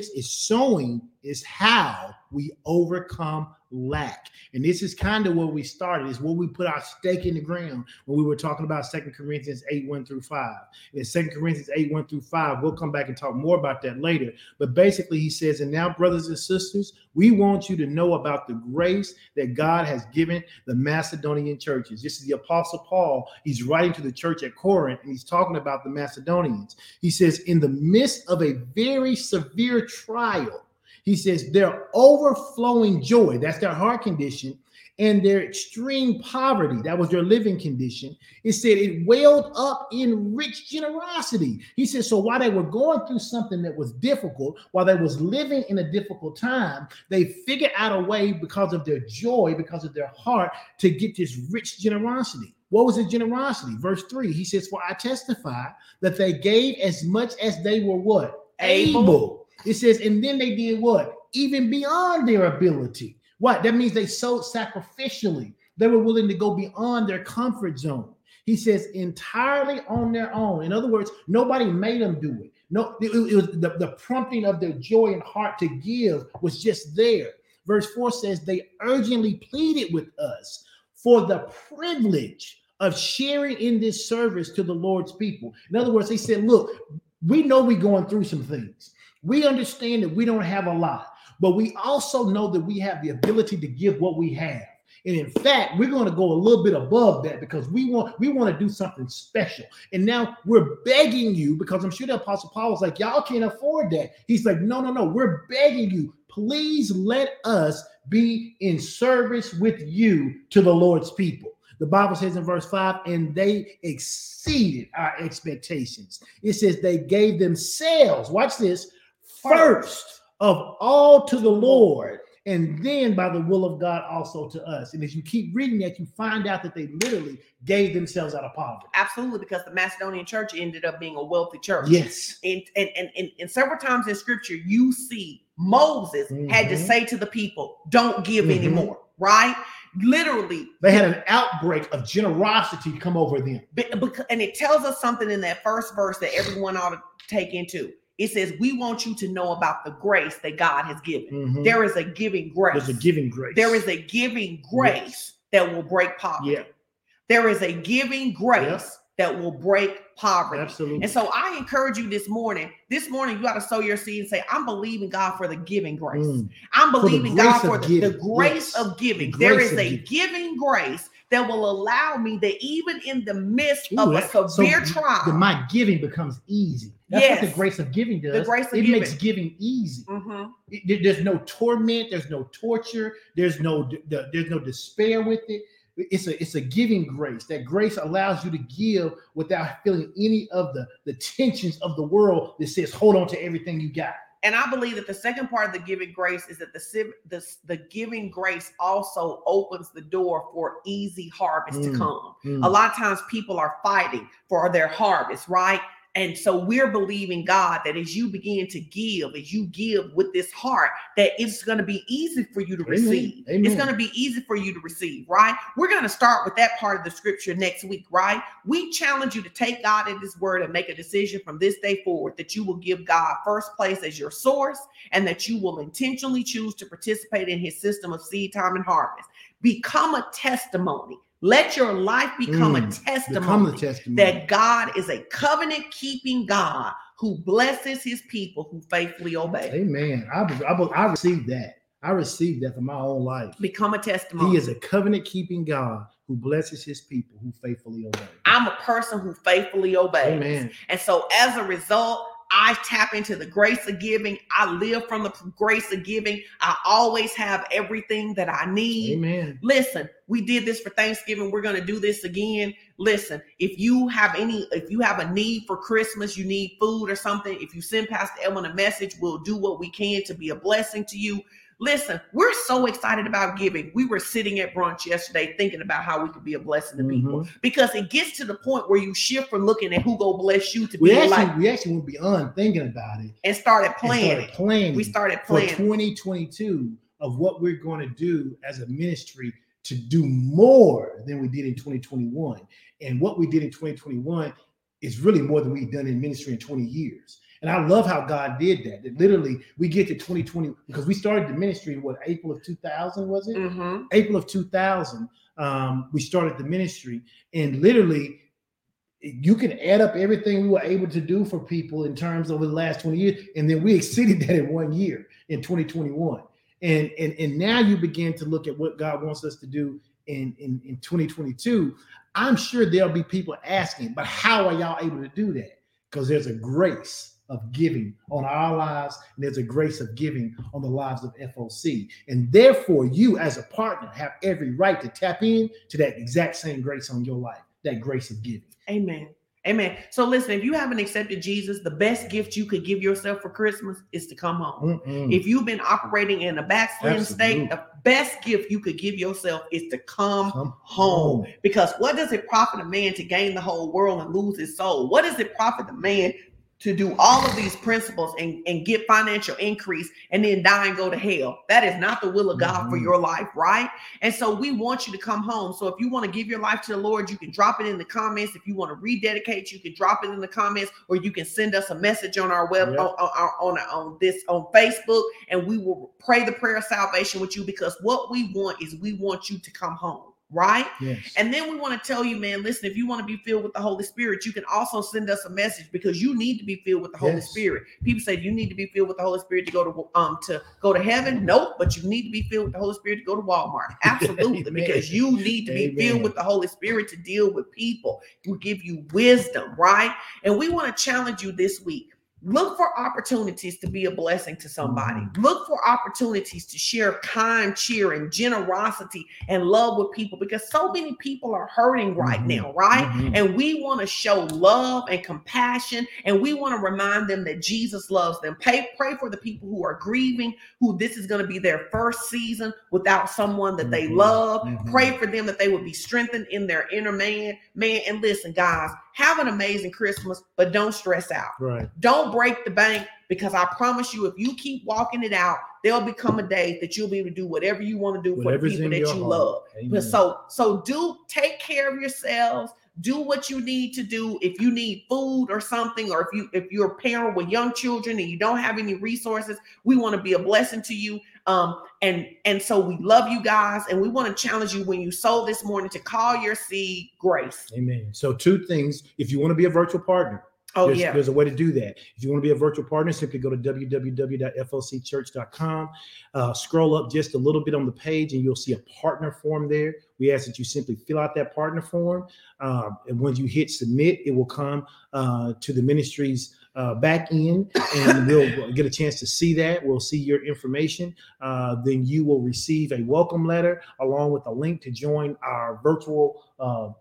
is sowing is how we overcome lack. And this is kind of where we started, is where we put our stake in the ground when we were talking about 2 Corinthians 8:1-5. And 2 Corinthians 8:1-5, we'll come back and talk more about that later. But basically he says, and now brothers and sisters, we want you to know about the grace that God has given the Macedonian churches. This is the Apostle Paul. He's writing to the church at Corinth, and he's talking about the Macedonians. He says, in the midst of a very severe trial, he says, their overflowing joy, that's their heart condition, and their extreme poverty, that was their living condition, it said it welled up in rich generosity. He says, so while they were going through something that was difficult, while they was living in a difficult time, they figured out a way, because of their joy, because of their heart, to get this rich generosity. What was the generosity? Verse 3, he says, for I testify that they gave as much as they were what? Able. It says, and then they did what? Even beyond their ability. What? That means they sowed sacrificially. They were willing to go beyond their comfort zone. He says, entirely on their own. In other words, nobody made them do it. No, it was the prompting of their joy and heart to give was just there. Verse 4 says, they urgently pleaded with us for the privilege of sharing in this service to the Lord's people. In other words, they said, look, we know we're going through some things. We understand that we don't have a lot, but we also know that we have the ability to give what we have. And in fact, we're going to go a little bit above that, because we want to do something special. And now we're begging you, because I'm sure the Apostle Paul was like, y'all can't afford that. He's like, no, we're begging you. Please let us be in service with you to the Lord's people. The Bible says in verse 5, and they exceeded our expectations. It says they gave themselves, watch this, first of all to the Lord, and then by the will of God also to us. And as you keep reading that, you find out that they literally gave themselves out of poverty. Absolutely, because the Macedonian church ended up being a wealthy church. Yes. And several times in scripture, you see Moses had to say to the people, don't give anymore, right? Literally, they had an outbreak of generosity come over them. And it tells us something in that first verse that everyone ought to take into. It says, we want you to know about the grace that God has given. There is a giving grace. There's a giving grace. There is a giving grace that will break poverty. Yeah. There is a giving grace that will break poverty. Absolutely. And so I encourage you this morning, you got to sow your seed and say, I'm believing God for the giving grace. I'm believing God for the grace of giving. There is a giving grace that will allow me that even in the midst of a severe trial, my giving becomes easy. That's what the grace of giving does. It makes giving easy. Mm-hmm. There's no torment. There's no torture. There's no despair with it. It's a giving grace. That grace allows you to give without feeling any of the tensions of the world that says, hold on to everything you got. And I believe that the second part of the giving grace is that the giving grace also opens the door for easy harvest to come. A lot of times people are fighting for their harvest, right? And so we're believing God that as you begin to give, as you give with this heart, that it's going to be easy for you to receive. Amen. It's going to be easy for you to receive, right? We're going to start with that part of the scripture next week, right? We challenge you to take God at his word and make a decision from this day forward that you will give God first place as your source and that you will intentionally choose to participate in his system of seed time and harvest. Become a testimony. Let your life become a testimony that God is a covenant-keeping God who blesses his people who faithfully obey. Amen. I received that. I received that from my own life. Become a testimony. He is a covenant-keeping God who blesses his people who faithfully obey. I'm a person who faithfully obeys. Amen. And so as a result, I tap into the grace of giving. I live from the grace of giving. I always have everything that I need. Amen. Listen, we did this for Thanksgiving. We're going to do this again. Listen, if you have a need for Christmas, you need food or something, if you send Pastor Edwin a message, we'll do what we can to be a blessing to you. Listen, we're so excited about giving. We were sitting at brunch yesterday thinking about how we could be a blessing to people, because it gets to the point where you shift from looking at who go bless you to we actually went beyond thinking about it and started planning. We started planning for 2022 of what we're going to do as a ministry to do more than we did in 2021. And what we did in 2021 is really more than we've done in ministry in 20 years. And I love how God did that. That literally we get to 2020 because we started the ministry in what, April of 2000, was it? Mm-hmm. April of 2000, we started the ministry. And literally you can add up everything we were able to do for people in terms of the last 20 years. And then we exceeded that in 1 year in 2021. And now you begin to look at what God wants us to do in 2022. I'm sure there'll be people asking, but how are y'all able to do that? Because there's a grace of giving on our lives, and there's a grace of giving on the lives of FOC. And therefore, you as a partner have every right to tap in to that exact same grace on your life, that grace of giving. Amen. Amen. So listen, if you haven't accepted Jesus, the best gift you could give yourself for Christmas is to come home. Mm-mm. If you've been operating in a backslidden state, the best gift you could give yourself is to come home. Because what does it profit a man to gain the whole world and lose his soul? What does it profit a man to do all of these principles and get financial increase and then die and go to hell? That is not the will of God for your life, right? And so we want you to come home. So if you want to give your life to the Lord, you can drop it in the comments. If you want to rededicate, you can drop it in the comments, or you can send us a message on our web, on Facebook, and we will pray the prayer of salvation with you, because what we want is we want you to come home. Right? Yes. And then we want to tell you, man, listen, if you want to be filled with the Holy Spirit, you can also send us a message, because you need to be filled with the Holy Spirit. People say you need to be filled with the Holy Spirit to go to heaven. Nope, but you need to be filled with the Holy Spirit to go to Walmart. Absolutely, because you need to be filled with the Holy Spirit to deal with people. We'll give you wisdom, right? And we want to challenge you this week. Look for opportunities to be a blessing to somebody. Look for opportunities to share kind cheer and generosity and love with people, because so many people are hurting right now, right? And we want to show love and compassion, and we want to remind them that Jesus loves them. Pray for the people who are grieving, who this is going to be their first season without someone that they love. Pray for them that they would be strengthened in their inner man. And listen, guys, have an amazing Christmas, but don't stress out. Right. Don't break the bank, because I promise you, if you keep walking it out, there'll become a day that you'll be able to do whatever you want to do for the people that you love. Amen. So do take care of yourselves. Do what you need to do. If you need food or something, or if you're a parent with young children and you don't have any resources, we want to be a blessing to you. And so we love you guys, and we want to challenge you when you sow this morning to call your seed grace. Amen. So two things. If you want to be a virtual partner, There's a way to do that. If you want to be a virtual partner, simply go to www.flcchurch.com. Scroll up just a little bit on the page and you'll see a partner form there. We ask that you simply fill out that partner form. And when you hit submit, it will come to the ministry's back end, and we'll get a chance to see that. We'll see your information. Then you will receive a welcome letter along with a link to join our virtual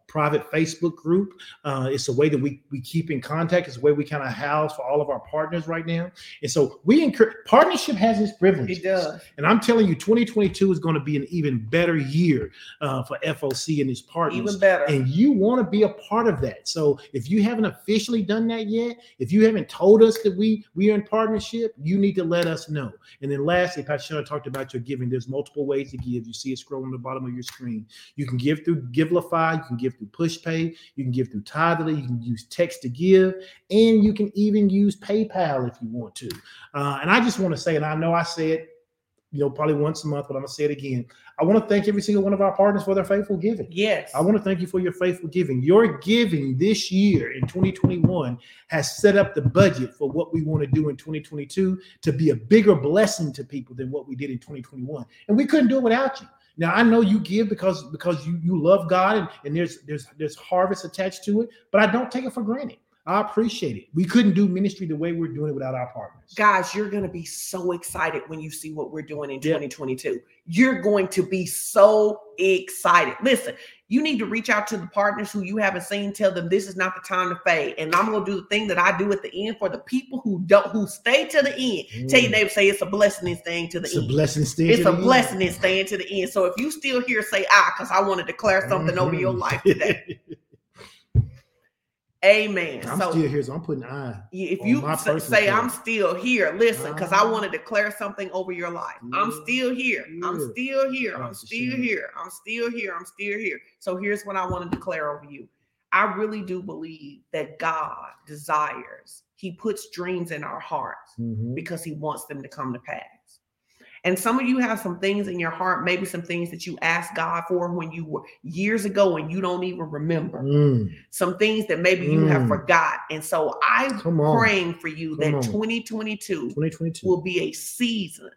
private Facebook group. It's a way that we keep in contact. It's a way we kind of house for all of our partners right now. And so we encourage, partnership has its privileges. It does. And I'm telling you, 2022 is going to be an even better year for FOC and its partners. Even better. And you want to be a part of that. So if you haven't officially done that yet, if you haven't told us that we are in partnership, you need to let us know. And then lastly, Pastor Sean talked about your giving. There's multiple ways to give. You see it scroll on the bottom of your screen. You can give through Givelify. You can give through Pushpay. You can give through Tithely. You can use text to give. And you can even use PayPal if you want to. And I just want to say, and I know I said, probably once a month, but I'm going to say it again. I want to thank every single one of our partners for their faithful giving. Yes. I want to thank you for your faithful giving. Your giving this year in 2021 has set up the budget for what we want to do in 2022 to be a bigger blessing to people than what we did in 2021. And we couldn't do it without you. Now, I know you give because you love God and there's harvest attached to it, but I don't take it for granted. I appreciate it. We couldn't do ministry the way we're doing it without our partners. Guys, you're going to be so excited when you see what we're doing in 2022. You're going to be so excited. Listen, you need to reach out to the partners who you haven't seen. Tell them this is not the time to fade. And I'm going to do the thing that I do at the end for the people who stay to the end. Tell you, they say it's a blessing and staying to the end. It's a blessing and staying to the end. So if you still here, say because I want to declare something over your life today. Amen. I'm still here, so I'm putting I. If you say I'm still here, listen, because I want to declare something over your life. Yeah. I'm still here. I'm still here. I'm still here. I'm still here. I'm still here. So here's what I want to declare over you. I really do believe that God desires, he puts dreams in our hearts because he wants them to come to pass. And some of you have some things in your heart, maybe some things that you asked God for when you were years ago and you don't even remember. Some things that maybe you have forgot. And so I'm praying for you that 2022 will be a season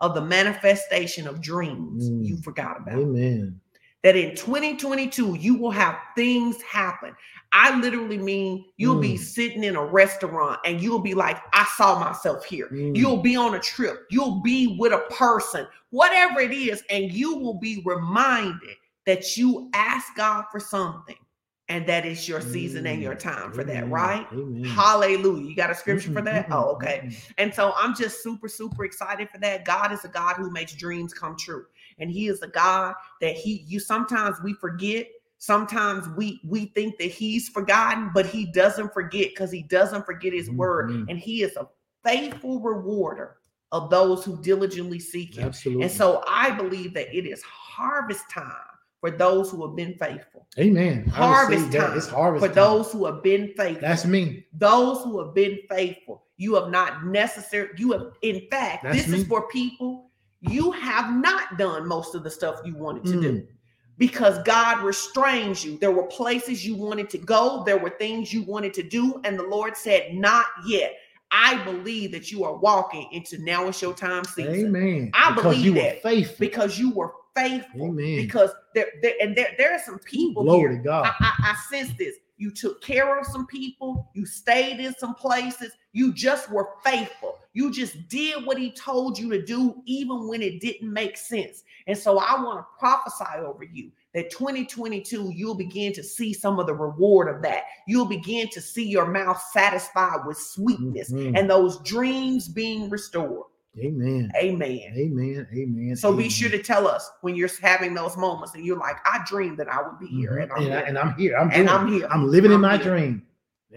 of the manifestation of dreams you forgot about. Amen. That in 2022, you will have things happen. I literally mean you'll be sitting in a restaurant and you'll be like, I saw myself here. You'll be on a trip. You'll be with a person, whatever it is. And you will be reminded that you asked God for something and that it's your season and your time for that, right? Amen. Hallelujah. You got a scripture for that? Oh, okay. And so I'm just super, super excited for that. God is a God who makes dreams come true. And he is a God that sometimes we forget. Sometimes we think that he's forgotten, but he doesn't forget because he doesn't forget his word. And he is a faithful rewarder of those who diligently seek him. Absolutely. And so I believe that it is harvest time for those who have been faithful. Amen. Harvest time. It's harvest for those who have been faithful. That's me. Those who have been faithful. You have not necessarily, you have, in fact, this is for people. You have not done most of the stuff you wanted to do because God restrains you. There were places you wanted to go. There were things you wanted to do. And the Lord said, not yet. I believe that you are walking into now is your time season. Amen. I believe that because you were faithful. Amen. Because there are some people Glory here. To God. I sense this. You took care of some people. You stayed in some places. You just were faithful. You just did what he told you to do, even when it didn't make sense. And so I want to prophesy over you that 2022, you'll begin to see some of the reward of that. You'll begin to see your mouth satisfied with sweetness and those dreams being restored. Amen. Amen. Amen. Amen. So be sure to tell us when you're having those moments and you're like, I dreamed that I would be here. And I'm here. I'm living in my dream.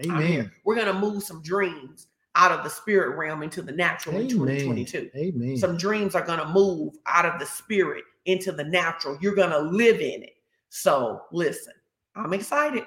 Amen. We're going to move some dreams out of the spirit realm into the natural in 2022. Amen. Some dreams are going to move out of the spirit into the natural. You're going to live in it. So listen, I'm excited.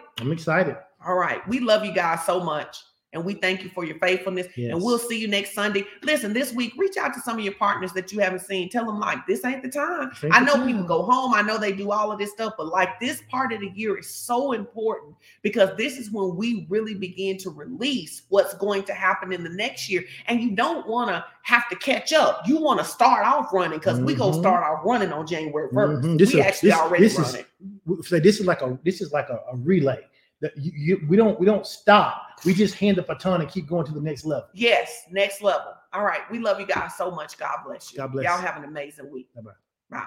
All right. We love you guys so much. And we thank you for your faithfulness. Yes. And we'll see you next Sunday. Listen, this week, reach out to some of your partners that you haven't seen. Tell them, like, this ain't the time. I know people go home. I know they do all of this stuff. But, like, this part of the year is so important because this is when we really begin to release what's going to happen in the next year. And you don't want to have to catch up. You want to start off running because we're going to start off running on January 1st. Mm-hmm. This is like a relay. We don't stop. We just hand the baton and keep going to the next level. Yes, next level. All right. We love you guys so much. God bless you. God bless you. Y'all have an amazing week. Bye-bye. Bye.